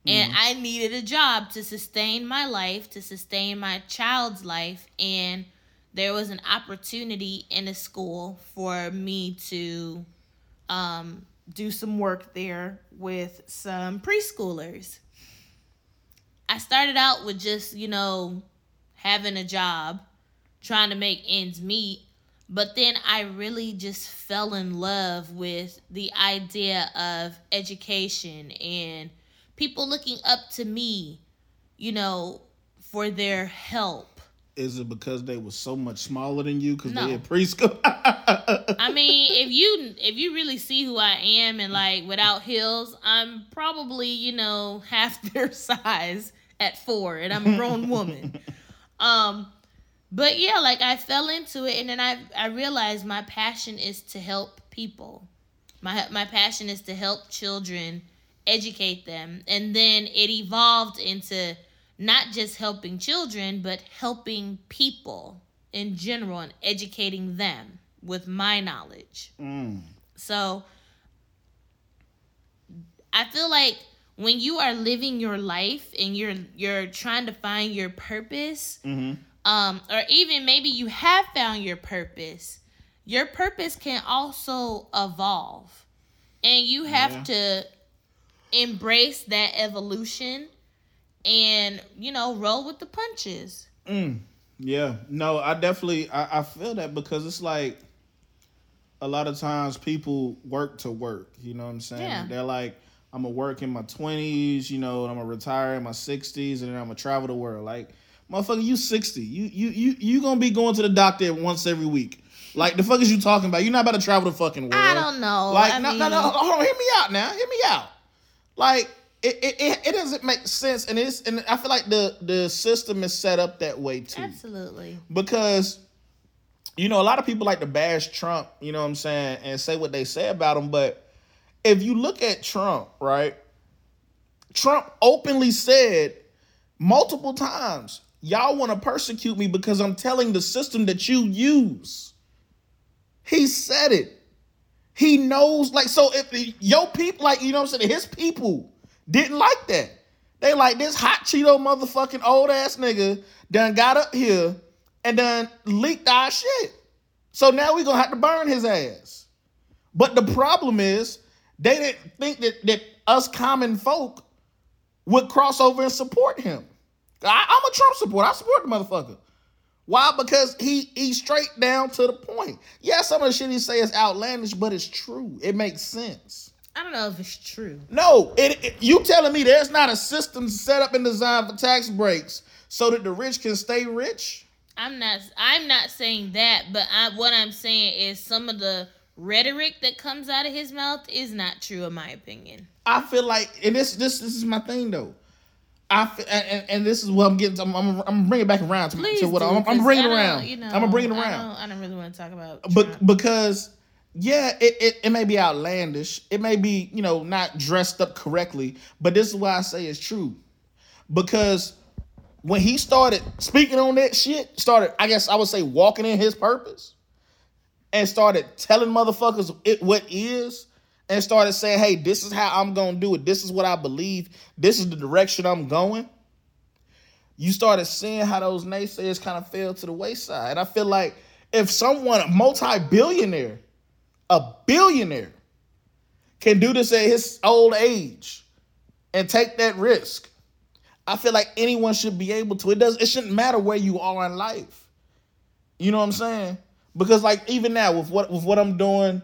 mm. and I needed a job to sustain my life, to sustain my child's life, and there was an opportunity in a school for me to um, do some work there with some preschoolers. I started out with just, you know, having a job, trying to make ends meet. But then I really just fell in love with the idea of education and people looking up to me, you know, for their help. Is it because they were so much smaller than you? Because no. They had preschool. I mean, if you if you really see who I am and like without heels, I'm probably, you know, half their size at four, and I'm a grown woman. Um, but yeah, like I fell into it, and then I I realized my passion is to help people. My my passion is to help children, educate them, and then it evolved into not just helping children, but helping people in general and educating them with my knowledge. Mm. So I feel like when you are living your life and you're you're trying to find your purpose, mm-hmm. um, or even maybe you have found your purpose, your purpose can also evolve. And you have yeah. to embrace that evolution and, you know, roll with the punches. Mm, yeah. No, I definitely, I, I feel that because it's like a lot of times people work to work, you know what I'm saying? Yeah. They're like, I'm going to work in my twenties, you know, and I'm going to retire in my sixties, and then I'm going to travel the world. Like, motherfucker, you sixty. You you you you going to be going to the doctor once every week. Like, the fuck is you talking about? You're not about to travel the fucking world. I don't know. Like, I no, mean... no, no, no, hold on, hear me out now. Hear me out. Like, It, it it it doesn't make sense, and it's and I feel like the, the system is set up that way too. Absolutely. Because, you know, a lot of people like to bash Trump, you know what I'm saying, and say what they say about him. But if you look at Trump, right, Trump openly said multiple times, y'all want to persecute me because I'm telling the system that you use. He said it. He knows, like, so if your people, like, you know what I'm saying, his people didn't like that. They like, this hot Cheeto motherfucking old ass nigga done got up here and done leaked our shit. So now we gonna have to burn his ass. But the problem is they didn't think that, that us common folk would cross over and support him. I, I'm a Trump supporter. I support the motherfucker. Why? Because he he's straight down to the point. Yeah, some of the shit he say is outlandish, but it's true. It makes sense. I don't know if it's true. No, it, it, you telling me there's not a system set up and designed for tax breaks so that the rich can stay rich? I'm not. I'm not saying that, but I, what I'm saying is some of the rhetoric that comes out of his mouth is not true, in my opinion. I feel like, and this this this is my thing though. I feel, and, and this is what I'm getting. I'm I'm, I'm bringing it back around to, Please to what do, I'm, I'm bringing around. You know, I'm gonna bring it around. I don't, I don't really want to talk about Trump. Be, because. Yeah, it, it, it may be outlandish. It may be, you know, not dressed up correctly. But this is why I say it's true. Because when he started speaking on that shit, started, I guess I would say, walking in his purpose and started telling motherfuckers it what is and started saying, hey, this is how I'm going to do it. This is what I believe. This is the direction I'm going. You started seeing how those naysayers kind of fell to the wayside. And I feel like if someone, a multi-billionaire, a billionaire can do this at his old age and take that risk, I feel like anyone should be able to. It doesn't. It shouldn't matter where you are in life. You know what I'm saying? Because like even now with what with what I'm doing,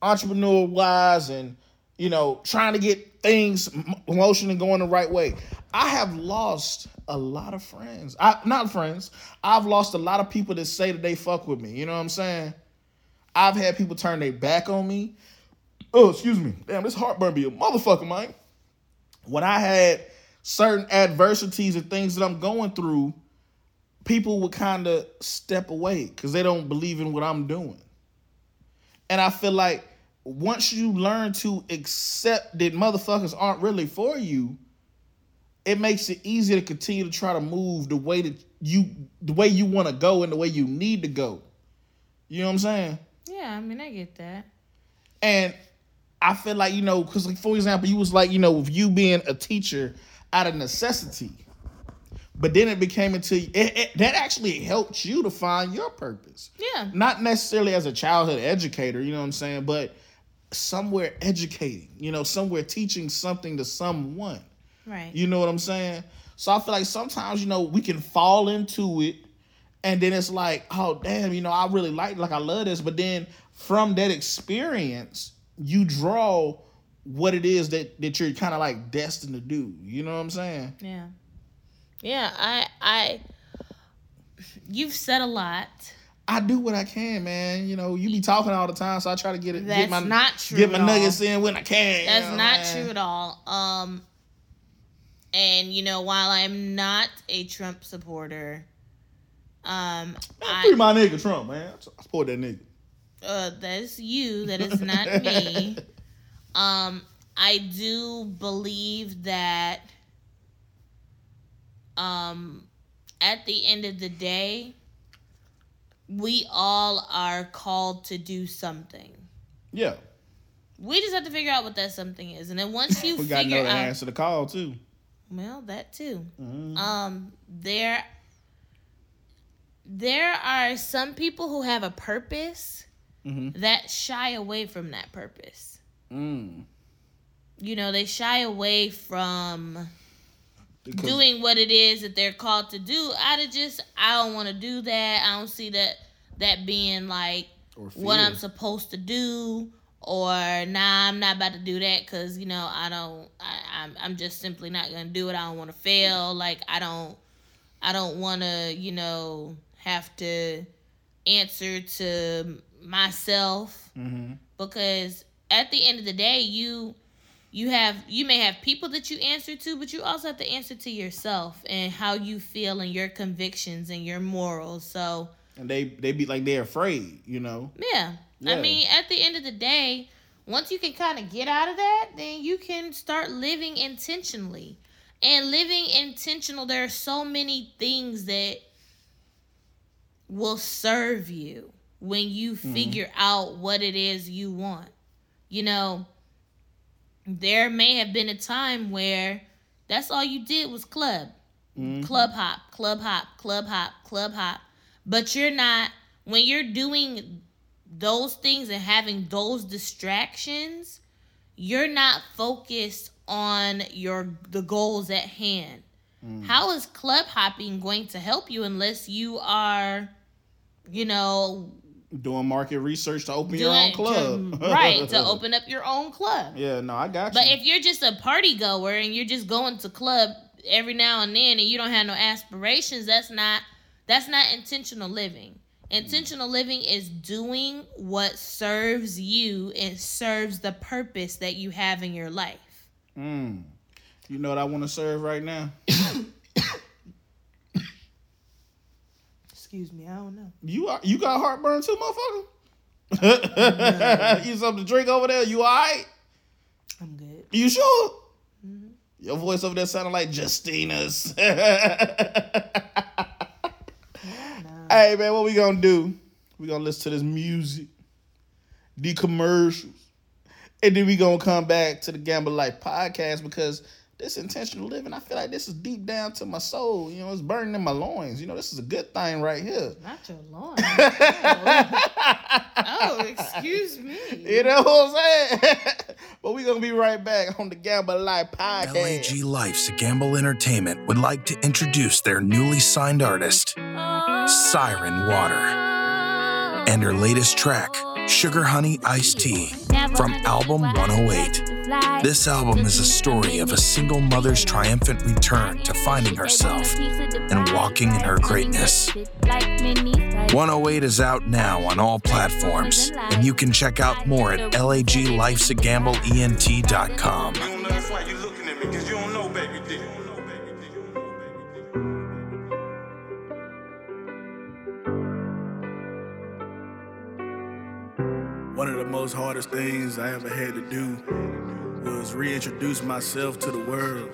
entrepreneur wise, and you know, trying to get things motion and going the right way. I have lost a lot of friends. I not friends. I've lost a lot of people that say that they fuck with me. You know what I'm saying? I've had people turn their back on me. Oh, excuse me. Damn, this heartburn be a motherfucker, Mike. When I had certain adversities and things that I'm going through, people would kind of step away because they don't believe in what I'm doing. And I feel like once you learn to accept that motherfuckers aren't really for you, it makes it easier to continue to try to move the way that you, the way you want to go and the way you need to go. You know what I'm saying? Yeah, I mean, I get that. And I feel like, you know, because like, for example, you was like, you know, with you being a teacher out of necessity, but then it became into, it, it, that actually helped you to find your purpose. Yeah. Not necessarily as a childhood educator, you know what I'm saying, but somewhere educating, you know, somewhere teaching something to someone. Right. You know what I'm saying? So I feel like sometimes, you know, we can fall into it and then it's like, oh, damn, you know, I really like, like I love this. But then from that experience, you draw what it is that, that you're kind of like destined to do. You know what I'm saying? Yeah. Yeah. I, I, you've said a lot. I do what I can, man. You know, you be talking all the time, so I try to get it. That's get my, not true. Get my nuggets all. In when I can. That's you know, not man. True at all. Um, and you know, while I'm not a Trump supporter, um, man, free I, my nigga Trump, man. I support that nigga. Uh, that's you. That is not me. Um, I do believe that. Um, at the end of the day, we all are called to do something. Yeah. We just have to figure out what that something is, and then once you we gotta know the answer to the call too. Well, that too. Mm-hmm. Um, there, there are some people who have a purpose mm-hmm. that shy away from that purpose. Mm. You know, they shy away from because doing what it is that they're called to do. I just, I don't want to do that. I don't see that that being like what I'm supposed to do. Or nah, I'm not about to do that because you know I don't. I, I'm I'm just simply not gonna do it. I don't want to fail. Like I don't. I don't want to you know have to answer to myself mm-hmm. because at the end of the day, you you have you may have people that you answer to, but you also have to answer to yourself and how you feel and your convictions and your morals. So and they they be like they're afraid, you know. Yeah. Yeah. I mean, at the end of the day, once you can kind of get out of that, then you can start living intentionally. And living intentional, there are so many things that will serve you when you mm-hmm. figure out what it is you want. You know, there may have been a time where that's all you did was club. Mm-hmm. Club hop, club hop, club hop, club hop. But you're not, when you're doing those things and having those distractions, you're not focused on your the goals at hand. Mm. How is club hopping going to help you unless you are, you know, doing market research to open doing, your own club? To, right, to open up your own club. Yeah, no, I got you. But if you're just a party goer and you're just going to club every now and then and you don't have no aspirations, that's not that's not intentional living. Intentional living is doing what serves you and serves the purpose that you have in your life. Mm. You know what I want to serve right now? Excuse me, I don't know. You are you got heartburn too, motherfucker? You something to drink over there? You all right? I'm good. You sure? Mm-hmm. Your voice over there sounded like Justina's. Hey, man, what we gonna do? We gonna listen to this music, the commercials, and then we gonna come back to the Gamble Life podcast because this intentional living, I feel like this is deep down to my soul. You know, it's burning in my loins. You know, this is a good thing right here. Not your loins. Oh, excuse me. You know what I'm saying? But we gonna be right back on the Gamble Life podcast. L A G Life's Gamble Entertainment would like to introduce their newly signed artist, Siren Water, and her latest track, Sugar Honey Iced Tea, from album one oh eight. This album is a story of a single mother's triumphant return to finding herself and walking in her greatness. one oh eight is out now on all platforms, and you can check out more at lag life's a gamble ent dot com. That's why you're looking at me, because you don't know, baby, dick. One of the most hardest things I ever had to do was reintroduce myself to the world,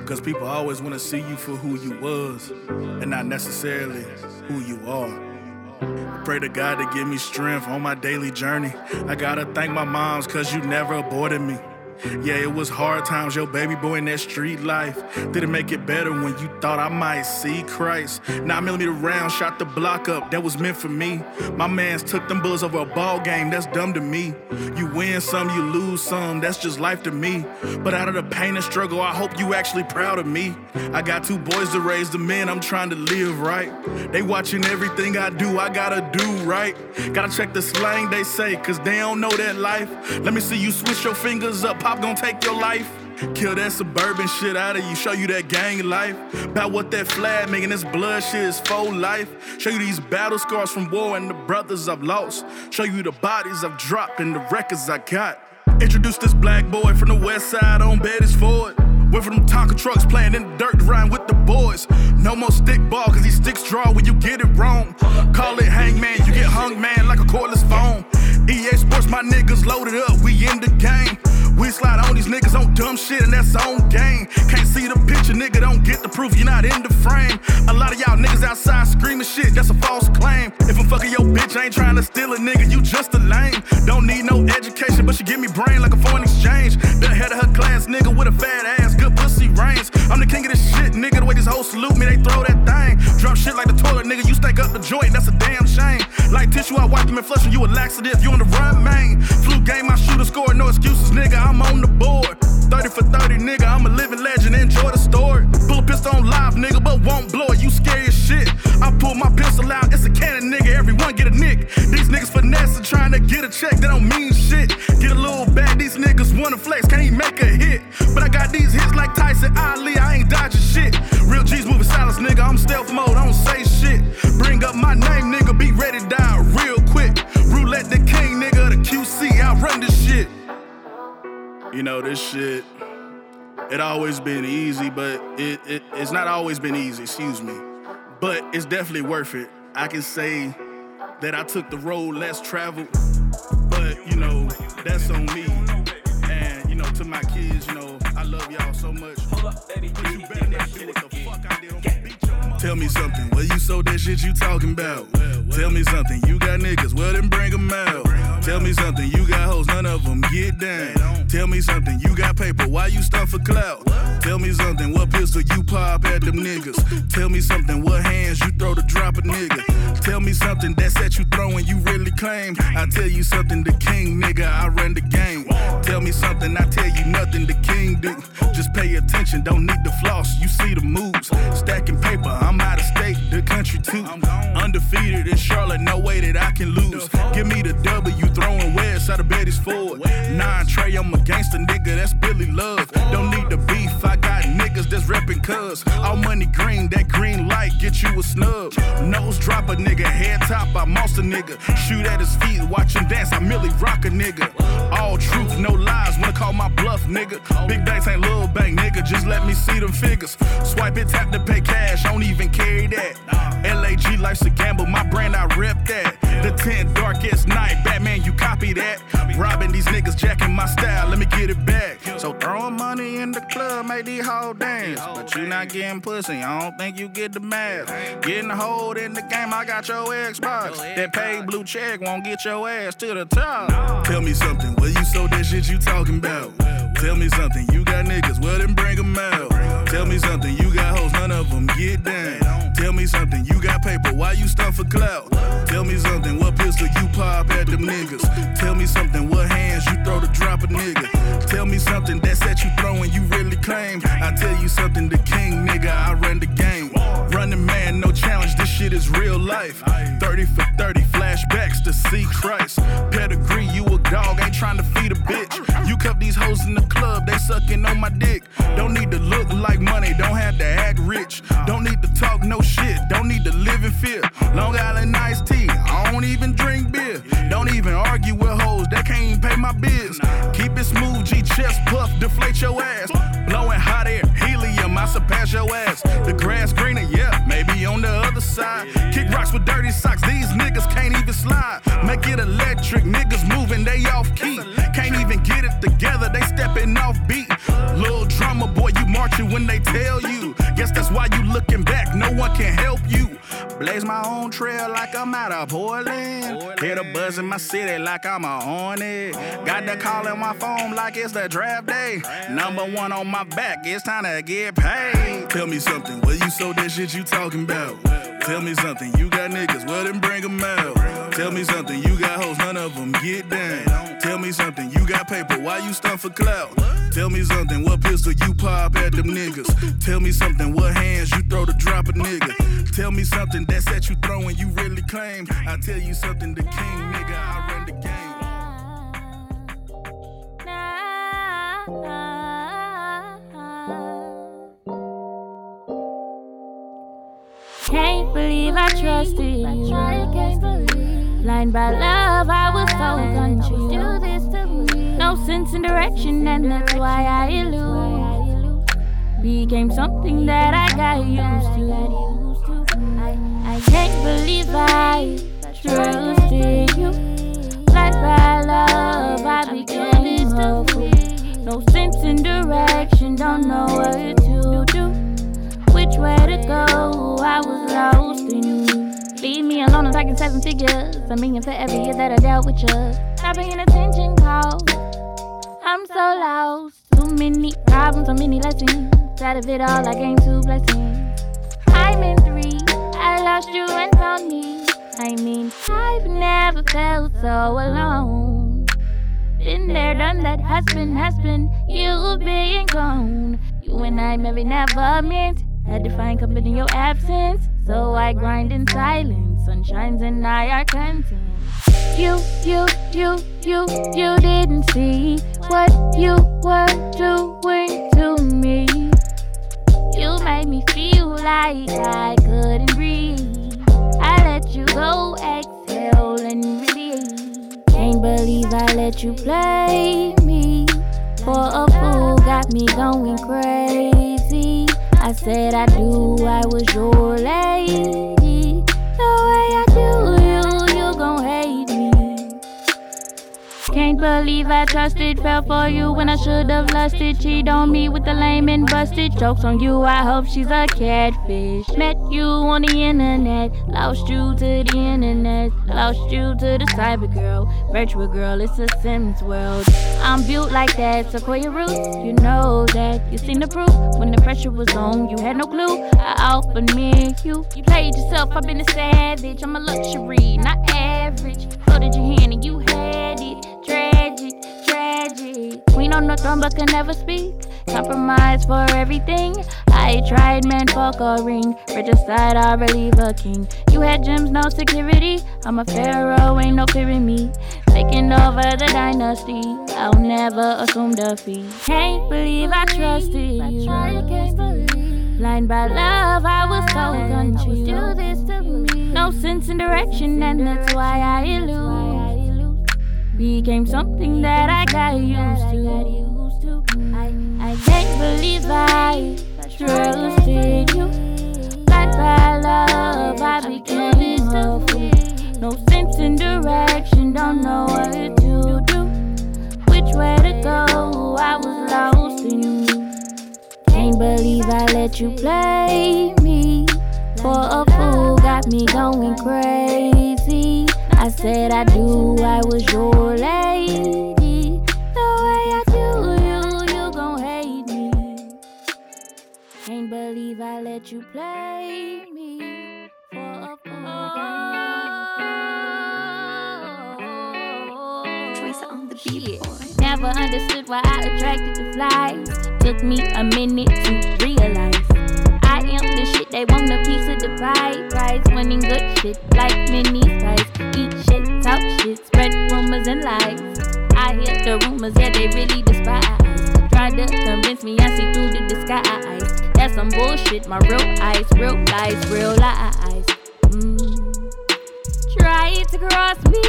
because people always want to see you for who you was and not necessarily who you are. Pray to God to give me strength on my daily journey. I gotta thank my moms, cause you never aborted me. Yeah, it was hard times, yo baby boy in that street life. Didn't make it better when you thought I might see Christ. nine millimeter round, shot the block up, that was meant for me. My mans took them bullets over a ball game, that's dumb to me. You win some, you lose some, that's just life to me. But out of the pain and struggle, I hope you actually proud of me. I got two boys to raise, the men I'm trying to live right. They watching everything I do, I gotta do right. Gotta check the slang they say, cause they don't know that life. Let me see you switch your fingers up, Pop gon' take your life. Kill that suburban shit out of you, show you that gang life. About what that flag making this blood shit is for life. Show you these battle scars from war and the brothers I've lost. Show you the bodies I've dropped and the records I got. Introduce this black boy from the west side on Betty's Ford. Went from them Tonka trucks playing in the dirt to riding with the boys. No more stick ball, cause he sticks draw when you get it wrong. Call it hangman, you get hung man like a cordless phone. E A Sports, my niggas loaded up, we in the game. We slide on these niggas on dumb shit and that's on game. Can't see the picture, nigga, don't get the proof, you're not in the frame. A lot of y'all niggas outside screaming shit, that's a false claim. If I'm fucking your bitch, I ain't trying to steal a nigga, you just a lame. Don't need no education, but she give me brain like a foreign exchange. The head of her class, nigga, with a fat ass, good pussy reigns. I'm the king of this shit, nigga, the way this hoe salute me, they throw that thing. Drop shit like the toilet, nigga, you stank up the joint, that's a damn shame. Like tissue, I wipe them and flush them, you a laxative, you on the run, man. Flu game, I shoot a score, no excuses, nigga, I'm on the board. thirty for thirty, nigga, I'm a living legend, enjoy the story. Pull a pistol on live, nigga, but won't blow it, you scary as shit. I pull my pistol out, it's a cannon, nigga, everyone get a nick. These niggas finessing, trying to get a check, that don't mean shit. Get a little bag, these niggas wanna flex, can't even make a hit. But I got these hits like Tyson, Ali, I ain't dodging shit. Real G's moving silence, nigga, I'm stealth mode, I don't say shit. Bring up my name, nigga, be ready to die real quick. Roulette the king, nigga, the Q C, I run this shit. You know, this shit, it always been easy, but it, it it's not always been easy, excuse me. But it's definitely worth it. I can say that I took the road less traveled, but, you know, that's on me. And, you know, to my kids, you know, I love y'all so much. Hold up, baby, you better not do what the fuck I did on my beat. Tell me something, well, you sold that shit you talking about. Tell me something, you got niggas, well, then bring them out. Tell me something, you got hoes, none of them get down. Tell me something, you got paper, why you stunt for clout? Tell me something, what pistol you pop at them niggas? Tell me something, what hands you throw to drop a nigga? Tell me something, that set you throwing you really claim. I tell you something, the king, nigga, I run the game. Tell me something, I tell you nothing, the king do. Just pay attention, don't need the floss, you see the moves. Stacking paper, I'm out of state, the country too. Undefeated in Charlotte, no way that I can lose. Give me the W, throwing west out of Betty's Ford. Nine Trey, I'm a gangster nigga, that's Billy Love. Don't need the beef, I got niggas that's reppin' cuz. All money green, that green light get you a snub. Nose drop a nigga, head top, I moss a nigga. Shoot at his feet, watch him dance, I merely rock a nigga. All truth, no lies, wanna call my bluff, nigga. Big banks ain't little bank, nigga, just let me see them figures. Swipe it, tap to pay cash, don't even carry that. L A G, life's a gamble, my brand, I rep that. The ten darkest night, Batman, you copy that. Robbing these niggas, jacking my style, let me get it back. So throwing money in the club, make these hoes dance. But you not getting pussy, I don't think you get the math. Getting a hold in the game, I got your Xbox. That paid blue check won't get your ass to the top. Tell me something, well, you sold that shit you talking about. Tell me something, you got niggas, well, then bring them out. Tell me something, you got hoes, none of them get down. Tell me something, you got paper, why you stunt for clout? Tell me something, what pistol you pop at them niggas? Tell me something, what hands you throw to drop a nigga? Tell me something, that set you throwing you really claim. I tell you something, the king, nigga, I run the game. Running man, no challenge, this shit is real life. thirty for thirty, flashbacks to see Christ. Pedigree, you a dog, ain't trying to feed a bitch. You kept these hoes in the club, they sucking on my dick. Don't need to look like money, don't have to act rich. Don't need to talk no shit, don't need to live in fear. Long Island iced tea, I don't even drink beer. Don't even argue with hoes, they can't even pay my bills. Keep it smooth, G, chest puff, deflate your ass. Blowing hot air, helium, I surpass your ass. The grass greener, yeah, maybe on the other side. Kick rocks with dirty socks, these niggas can't even slide. Make it electric, niggas moving, they off key. Can't even get it together, they stepping off beat. Little drama boy, you marching when they tell you. Guess that's why you looking back, no one can help you. Blaze my own trail like I'm out of Portland. Hear the buzz in my city like I'm on it. Got the call in my phone like it's the draft day. Number one on my back, it's time to get paid. Tell me something, what you so that shit you talking about? Tell me something, you got niggas, well then bring them out. Tell me something, you got hoes, none of them get down. Tell me something, you got paper, why you stunt for clout? Tell me something, what pistol you pop at them niggas? Tell me something, what hands you throw to drop a nigga? Tell me something, that set you throwing, you really claim. I tell you something, the king, nigga, I run the game. Nah, nah, nah. Can't believe I trusted you. I can't believe. Blind by love, I was so confused. No sense in direction, and that's why I elude. Became something that I got used to. I, I can't believe I trusted you. Blind by love, I became a fool. No sense in direction, don't know what to do. Which way to go, I was lost in you. Leave me alone, I'm talking seven figures. I mean for every year that I dealt with you. Not paying attention calls, I'm so lost. Too many problems, so many lessons. Out of it all, I gained two blessings. I'm in three, I lost you and found me. I mean, I've never felt so alone. Been there, done that, has been, has been. You being gone, you and I maybe never meant. Had to find comfort in your absence, so I grind in silence. Sunshines and I are cleansing. You, you, you, you, you didn't see what you were doing to me. You made me feel like I couldn't breathe. I let you go, exhale and release. Can't believe I let you play me. For a fool got me going crazy. I said I do, I was your lady. The way I do you, you gon' hate me. Can't believe I trusted, fell for you when I should've lusted. Cheat on me with the lame and busted. Jokes on you, I hope she's a catfish. Met you on the internet, lost you to the internet. Lost you to the cyber girl, virtual girl, it's a Sims world. I'm built like that, Sequoia roots, you know that. You seen the proof, when the pressure was on, you had no clue. I offered me and you, you played yourself, I've been a savage. I'm a luxury, not average. Holded your hand and you had it, tragic, tragic. Queen on the throne but could never speak, compromise for everything. I tried, man, fuck a ring, regicide, I believe a king. You had gems, no security, I'm a pharaoh, ain't no fear in me. Taking over the dynasty, I'll never assume defeat. Can't believe I trusted you. Blind by love, I was so confused. No sense in direction, and that's why I elude. Became something that I got used to. I, I can't believe I trusted you. Blind by love, I became a fool. No sense in direction, don't know what to do. Which way to go, I was lost in you. Can't believe I let you play me. For a fool got me going crazy. I said I do, I was your lady. The way I do you, you gon' hate me. Can't believe I let you play me. For a fool got me. Choice on the beat. Never understood why I attracted the flies. Took me a minute to realize I am the shit, they want a piece of the pie. Prize winning good shit like mini spice. Eat shit, talk shit. customers that they really despise. Try to convince me I see through the disguise. That's some bullshit, my real eyes, real guys, real lies. Mm. Tried to cross me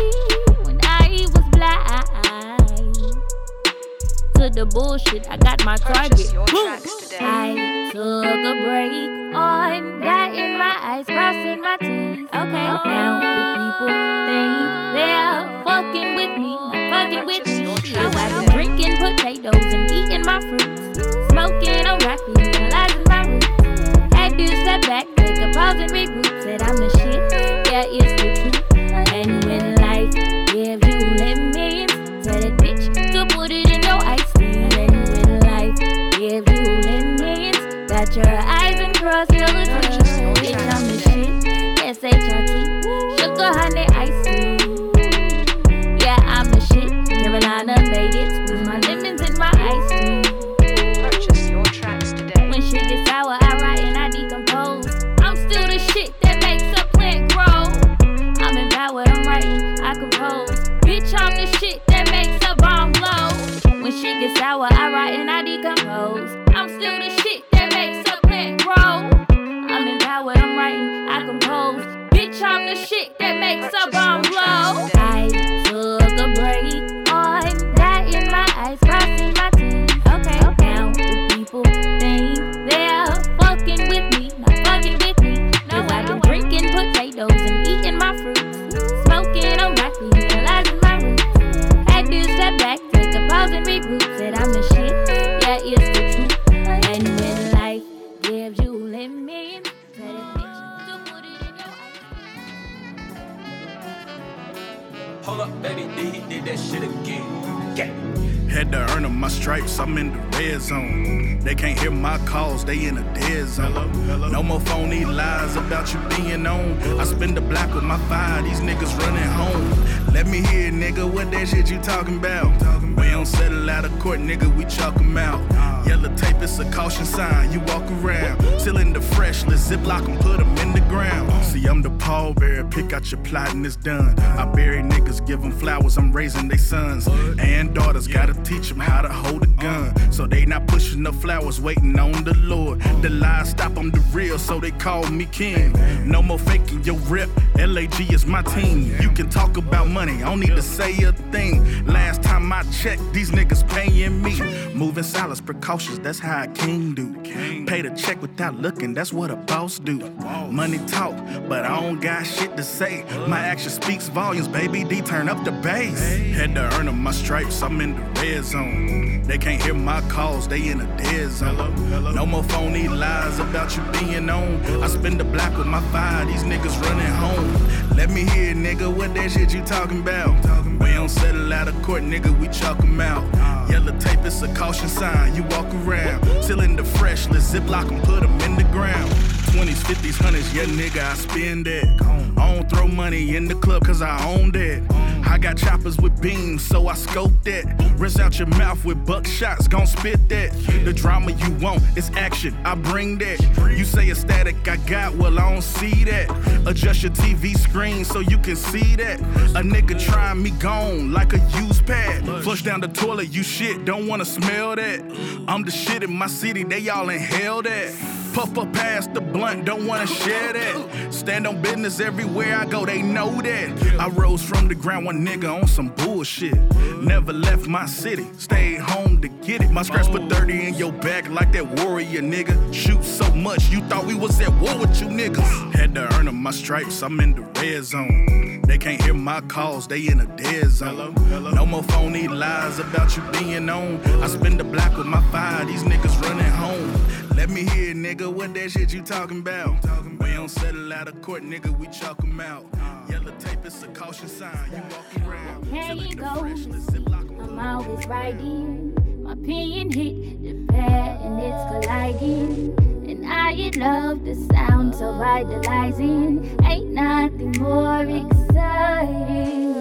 when I was blind to the bullshit, I got my target. I took a break on that in my eyes, crossing my teeth. Okay, now the people fucking with me, fucking with me. So I be drinking potatoes and eating my fruits, smoking on rocky and lies in my roots. Had to step back, take a pause and regroup. Said I'm the shit, yeah, it's the truth. And when life gives you lemons, tell that bitch to put it in your ice cream. And when life gives you lemons, got your eyes and cross your lips. Bitch, I'm the shit, S H I T, sugar, honey, ice cream. Carolina made it, squeeze my lemons in my ice cream. Purchase your tracks today. When shit gets sour, I write and I decompose. I'm still the shit that makes a plant grow. I'm empowered, I'm writing, I compose. Bitch, I'm the shit that makes a bomb blow. When shit gets sour, I write and I decompose. I'm still the shit that makes a plant grow. I'm empowered, I'm writing, I compose. Bitch, I'm the shit that makes a bomb blow. I took a break. Eyes crossing my teeth. Okay, now the people think they're fucking with me, not fucking with me. Now I've been drinking potatoes and eating my fruits, smoking on rocky and lies in my roots. Had to step back, take a pause and regroup. Said I'm the shit, yeah, it's the truth. And when life gives you lemons, let it fix you to put it in your eyes. Hold up, baby D, he did that shit again. Yeah. Had to earn them my stripes, I'm in the red zone. They can't hear my calls, they in a dead zone. Hello, hello. No more phony lies about you being on. I spend the block with my fire, these niggas running home. Let me hear, nigga, what that shit you talking about? We don't settle out of court, nigga, we chalk them out. Yellow tape, it's a caution sign, you walk around. Still in the fresh, let's ziplock and put them in the ground. See, I'm the pallbearer, pick out your plot and it's done. I bury niggas, give them flowers, I'm raising they sons and daughters, gotta teach them how to hold a gun. So they not pushing the flowers, waiting on the Lord. The lies stop them the real, so they call me king. No more faking your rep, L A G is my team. You can talk about money, I don't need to say a thing. Last time I checked, these niggas paying me. Moving silence, precautions, that's how a king do. Pay the check without looking, that's what a boss do. Money talk, but I don't got shit to say. My action speaks volumes, baby D, turn up the bass. Had to earn them my stripes, I'm in the red zone. They can't hear my calls, they in a dead zone. Hello, hello. No more phony lies about you being on. I spend the block with my fire, these niggas running home. Let me hear, nigga, what that shit you talking about? Talking about. We don't settle out of court, nigga, we chalk them out. Uh, Yellow tape, it's a caution sign, you walk around. Still in the fresh, let's ziplock and put them in the ground. twenties, fifties, hundreds, yeah, nigga, I spend that. I don't throw money in the club, cause I own that. I got choppers with beams, so I scoped that. Rinse out your mouth with buckshots, gon' spit that. The drama you want, it's action, I bring that. You say it's static, I got, well, I don't see that. Adjust your T V screen so you can see that. A nigga trying me gone like a used pad. Flush down the toilet, you shit, don't wanna smell that. I'm the shit in my city, they all inhale that. Puff up past the blunt, don't wanna share that. Stand on business everywhere I go, they know that. I rose from the ground, one nigga on some bullshit. Never left my city, stayed home to get it. My scraps put thirty in your back like that warrior, nigga. Shoot so much, you thought we was at war with you niggas. Had to earn them my stripes, I'm in the red zone. They can't hear my calls, they in a dead zone. No more phony lies about you being on. I spend the block with my fire, these niggas running home. Let me hear, nigga, what that shit you talking about? Talkin about. We don't settle out of court, nigga, we chalk them out. Uh, Yellow tape is a caution sign, you walk around. Here you go, I'm always writing. My pen hit the pad and it's colliding. And I love the sound so vitalizing. Ain't nothing more exciting.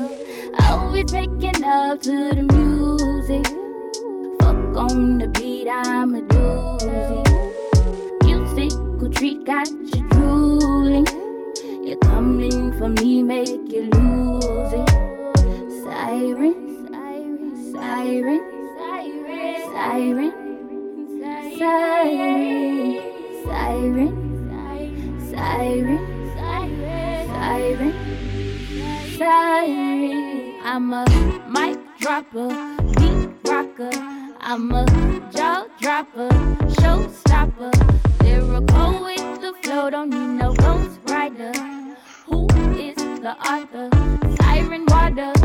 Always waking up to the music. Fuck on the beat, I'm a doozy. Musical treat got you drooling. You're coming for me, make you lose it. Siren, siren, siren. Siren, Siren, Siren, Siren, Siren, Siren, Siren, Siren. I'm a mic dropper, beat rocker. I'm a jaw dropper, showstopper. Lyrical with the flow, don't need no ghost rider. Who is the author? Siren Waters.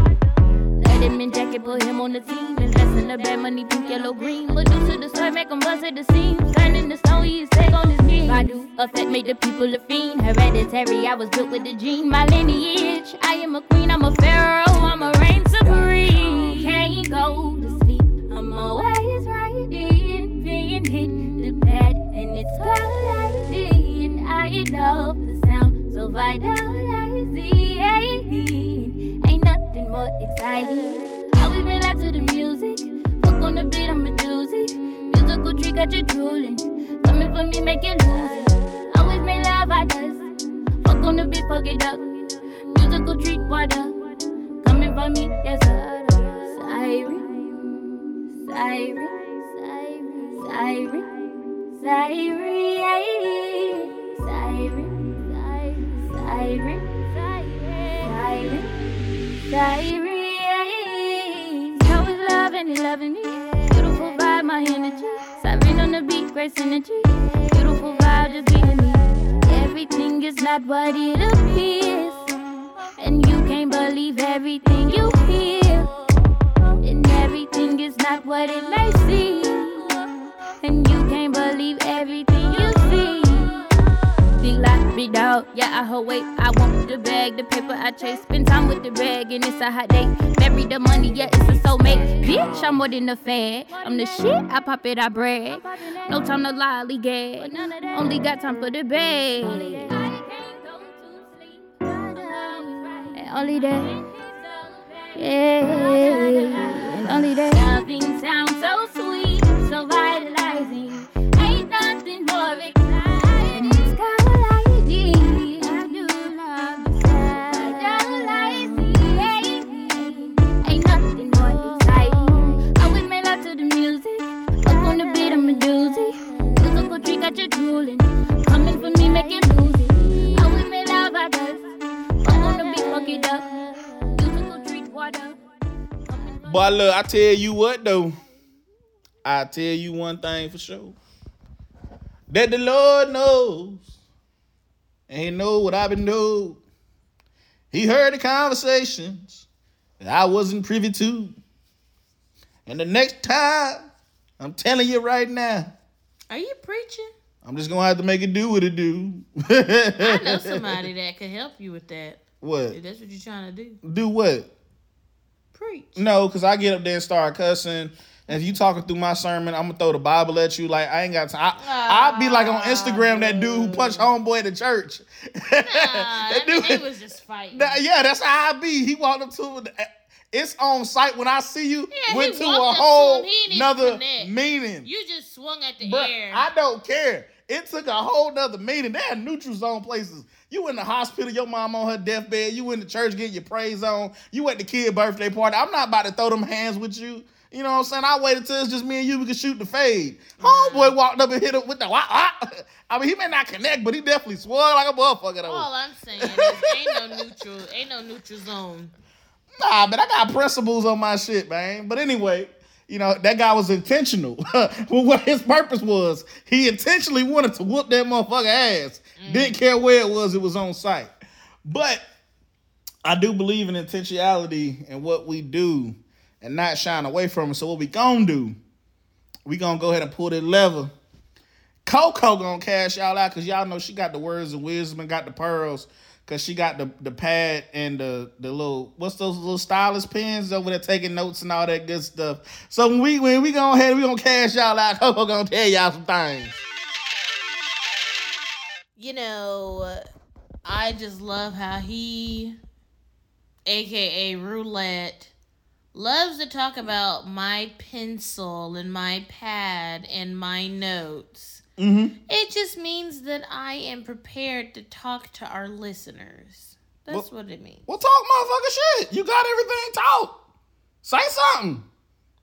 Let him in jacket, put him on the team. Invest in the bad money, pink, yellow, green. Produce to the story, make him buzz at the seams. Turning the stone, he is sick on his knees. Badu effect made the people a fiend. Hereditary, I was built with the gene. My lineage, I am a queen, I'm a pharaoh, I'm a reign supreme. Can't go to sleep, I'm always right in, being hit the bad. And it's quality, and I love the sound, so vitalizing. Ain't nothing more exciting. Always been out to the music, fuck on the beat, I'm a doozy. Musical trick got you drooling, coming for me, make it lose. Always made love, I does, fuck on the beat, fuck it up. Musical treat, water, coming for me, yes sir. Siren, Siren, Siren. Siren, Siren, Siren, Siren, Siren, Siren. How is love and he loving me? Beautiful vibe, my energy. Siren on the beat, great synergy. Beautiful vibe, just being me. Everything is not what it appears, and you can't believe everything you hear, and everything is not what it may seem. And you can't believe everything you see. Big life, big dog, yeah, I hold weight. I want the bag, the paper I chase. Spend time with the rag, and it's a hot day. Marry the money, yeah, it's a soulmate. Bitch, I'm more than a fad. I'm the shit, I pop it, I brag. No time to lollygag. Only got time for the bag. And only that. Yeah, and only that. Nothing sounds so sweet, so vital. Ain't nothing more exciting. It's colority. I do love colority. Ain't nothing more exciting. Always made love to the music. Fuck on the beat, I'm a doozy. Musical trick got you drooling. Coming for me, make it lose. Always made love, I does. Fuck on the beat, fuck it up. Musical treat, water. Boy, look, I tell you what though. I tell you one thing for sure, that the Lord knows, and he know what I've been doing. He heard the conversations that I wasn't privy to. And the next time, I'm telling you right now. Are you preaching? I'm just going to have to make it do what it do. I know somebody that could help you with that. What? If that's what you're trying to do. Do what? Preach. No, because I get up there and start cussing. And if you talking through my sermon, I'm going to throw the Bible at you. Like, I ain't got time. I, I'll be like on Instagram, that dude who punched homeboy at the church. Nah, that dude, I mean, they was just fighting. That, yeah, that's how I be. He walked up to him. It's on site when I see you. Yeah, went to a whole to nother meeting. You just swung at the but air. I don't care. It took a whole nother meeting. They had neutral zone places. You in the hospital, your mom on her deathbed. You in the church getting your praise on. You at the kid birthday party. I'm not about to throw them hands with you. You know what I'm saying? I waited till it's just me and you. We could shoot the fade. Homeboy walked up and hit him with the wah, wah. I mean, he may not connect, but he definitely swore like a motherfucker. All I'm saying is ain't no neutral, ain't no neutral zone. Nah, but I got principles on my shit, man. But anyway, you know, that guy was intentional with what his purpose was. He intentionally wanted to whoop that motherfucker ass. Mm. Didn't care where it was. It was on site. But I do believe in intentionality and what we do. And not shine away from it. So what we gonna do, we gonna go ahead and pull that lever. Coco gonna cash y'all out because y'all know she got the words of wisdom and got the pearls because she got the, the pad and the, the little, what's those little stylus pens over there taking notes and all that good stuff. So when we when we go ahead and we gonna cash y'all out, Coco gonna tell y'all some things. You know, I just love how he, A K A Roulette, loves to talk about my pencil and my pad and my notes. Mm-hmm. It just means that I am prepared to talk to our listeners. That's well, what it means. Well, talk motherfucking shit. You got everything. Talk. Say something.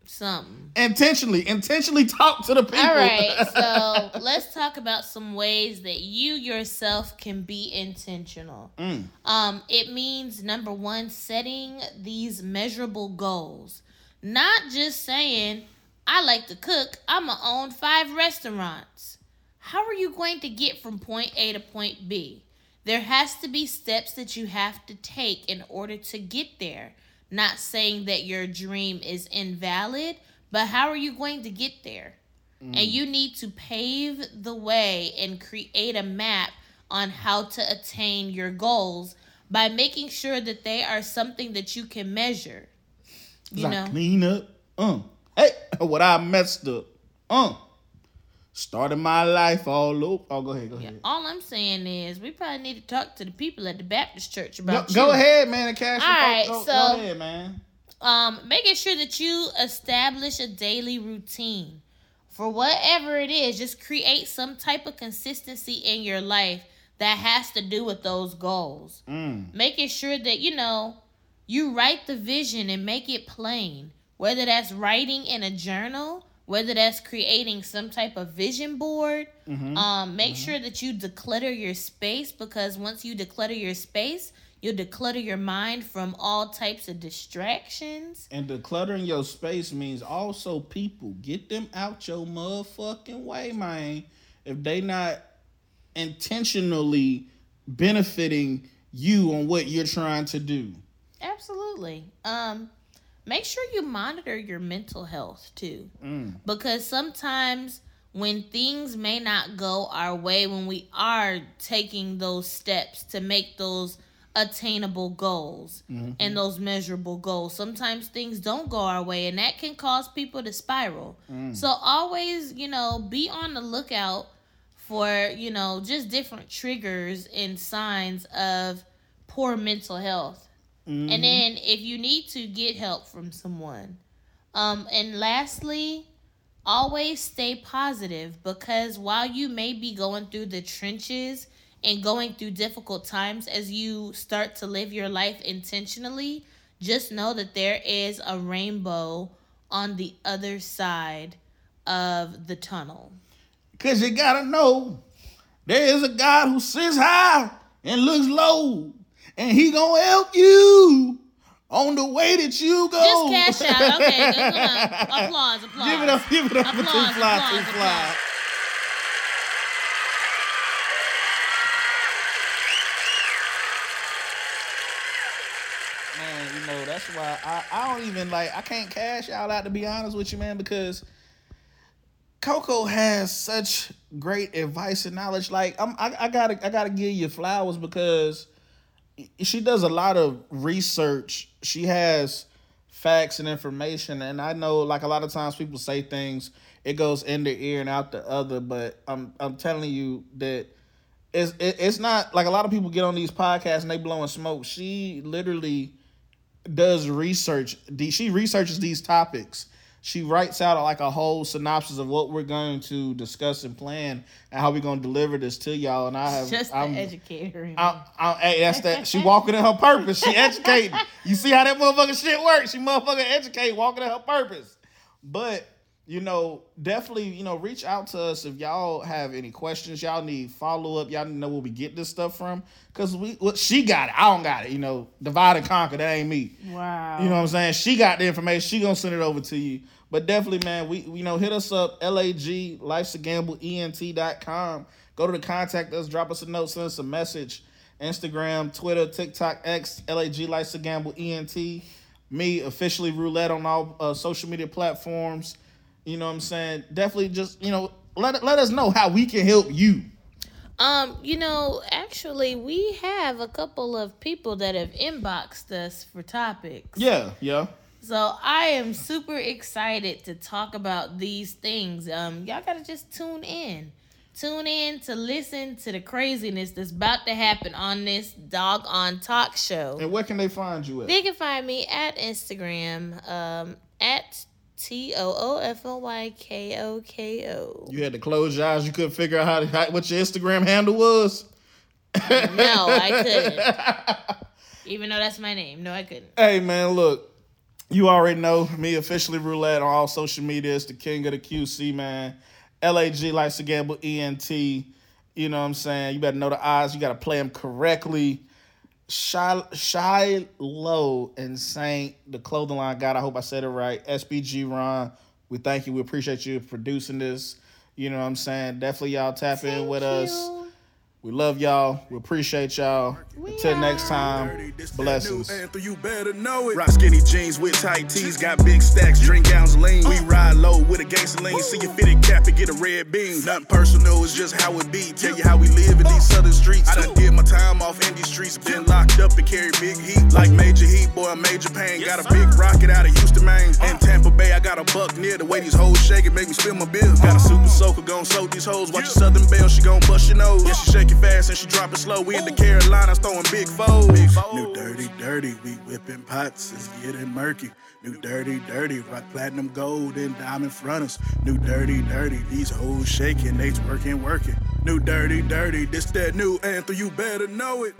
something. Intentionally. Intentionally talk to the people. All right. So let's talk about some ways that you yourself can be intentional. Mm. Um, it means, number one, setting these measurable goals. Not just saying, I like to cook. I'm going to own five restaurants. How are you going to get from point A to point B? There has to be steps that you have to take in order to get there. Not saying that your dream is invalid, but how are you going to get there? Mm. And you need to pave the way and create a map on how to attain your goals by making sure that they are something that you can measure. You know? Clean up. Um. Hey, what I messed up. Um. Starting my life all over. Oh, go ahead, go yeah, ahead. All I'm saying is we probably need to talk to the people at the Baptist church about Go, go ahead, man. And cash all right, go, so, go ahead, man. Um, making sure that you establish a daily routine. For whatever it is, just create some type of consistency in your life that has to do with those goals. Mm. Making sure that, you know, you write the vision and make it plain. Whether that's writing in a journal, whether that's creating some type of vision board, mm-hmm. um, make mm-hmm. sure that you declutter your space, because once you declutter your space, you'll declutter your mind from all types of distractions. And decluttering your space means also people. Get them out your motherfucking way, man. If they not intentionally benefiting you on what you're trying to do. Absolutely. Um. Make sure you monitor your mental health, too. Mm. Because sometimes when things may not go our way, when we are taking those steps to make those attainable goals mm-hmm. and those measurable goals, sometimes things don't go our way, and that can cause people to spiral. Mm. So always, you know, be on the lookout for, you know, just different triggers and signs of poor mental health. Mm-hmm. And then if you need to, get help from someone. Um, and lastly, always stay positive, because while you may be going through the trenches and going through difficult times as you start to live your life intentionally, just know that there is a rainbow on the other side of the tunnel. Because you got to know there is a God who sits high and looks low. And he gonna help you on the way that you go. Just cash out. Okay, good, good, good. Applause, applause. Give it up, give it up applause, for two fly, applause, two fly. Man, you know, that's why I, I don't even, like, I can't cash out out, to be honest with you, man, because Coco has such great advice and knowledge. Like, I'm, I, I gotta, I gotta give you flowers, because she does a lot of research. She has facts and information. And I know, like, a lot of times people say things, it goes in the ear and out the other. But I'm I'm telling you that it's, it, it's not like a lot of people get on these podcasts and they blowing smoke. She literally does research. She researches these topics. She writes out like a whole synopsis of what we're going to discuss and plan and how we're going to deliver this to y'all. And I have just the I'm, educator. I'm, I'm, hey, that's that. She walking in her purpose. She educating. You see how that motherfucking shit works? She motherfucking educate, walking in her purpose. But you know, definitely, you know, reach out to us if y'all have any questions. Y'all need follow up. Y'all need to know where we get this stuff from, because we well, she got it. I don't got it. You know, divide and conquer. That ain't me. Wow. You know what I'm saying? She got the information. She gonna send it over to you. But definitely, man, we you know hit us up. L A G Life's a Gamble E N T dot com. Go to the contact us. Drop us a note. Send us a message. Instagram, Twitter, TikTok, X. L A G Life's a Gamble E N T. Me officially Roulette on all uh, social media platforms. You know what I'm saying? Definitely just, you know, let let us know how we can help you. Um, you know, actually, we have a couple of people that have inboxed us for topics. Yeah, yeah. So I am super excited to talk about these things. Um, y'all got to just tune in. Tune in to listen to the craziness that's about to happen on this doggone talk show. And where can they find you at? They can find me at Instagram, um, at T O O F O Y K O K O. You had to close your eyes. You couldn't figure out how, to, how what your Instagram handle was? No, I couldn't. Even though that's my name. No, I couldn't. Hey, man, look. You already know me, officially Roulette on all social media. It's the king of the Q C, man. L A G likes to gamble, E N T. You know what I'm saying? You better know the odds. You got to play them correctly. Shiloh and Saint, the clothing line God, I hope I said it right. S B G Ron, we thank you. We appreciate you producing this. You know what I'm saying? Definitely y'all tap thank in with you. Us. We love y'all. We appreciate y'all. We Until are. Next time, blessings. You better know it. Rock skinny jeans with tight tees. Got big stacks, drink gowns lean. We ride low with a gangster lean. See your fitted cap and get a red bean. Nothing personal, it's just how it be. Tell you how we live in these southern streets. I done did my time off in these streets. Been locked up and carry big heat. Like Major Heat, boy, Major Pain. Got a big rocket out of Houston, Maine. In Tampa Bay, I got a buck near. The way these hoes shake it make me spill my bills. Got a super soaker, gon' soak these hoes. Watch your Southern Belle, she gon' bust your nose. Yeah, she shaking fast and she dropping slow. We in the Carolinas throwing big foes. Big foes. New dirty, dirty. We whipping pots. It's getting murky. New dirty, dirty. Rock platinum, gold, and diamond front us. New dirty, dirty. These hoes shaking. They twerking, working. New dirty, dirty. This that new anthem. You better know it.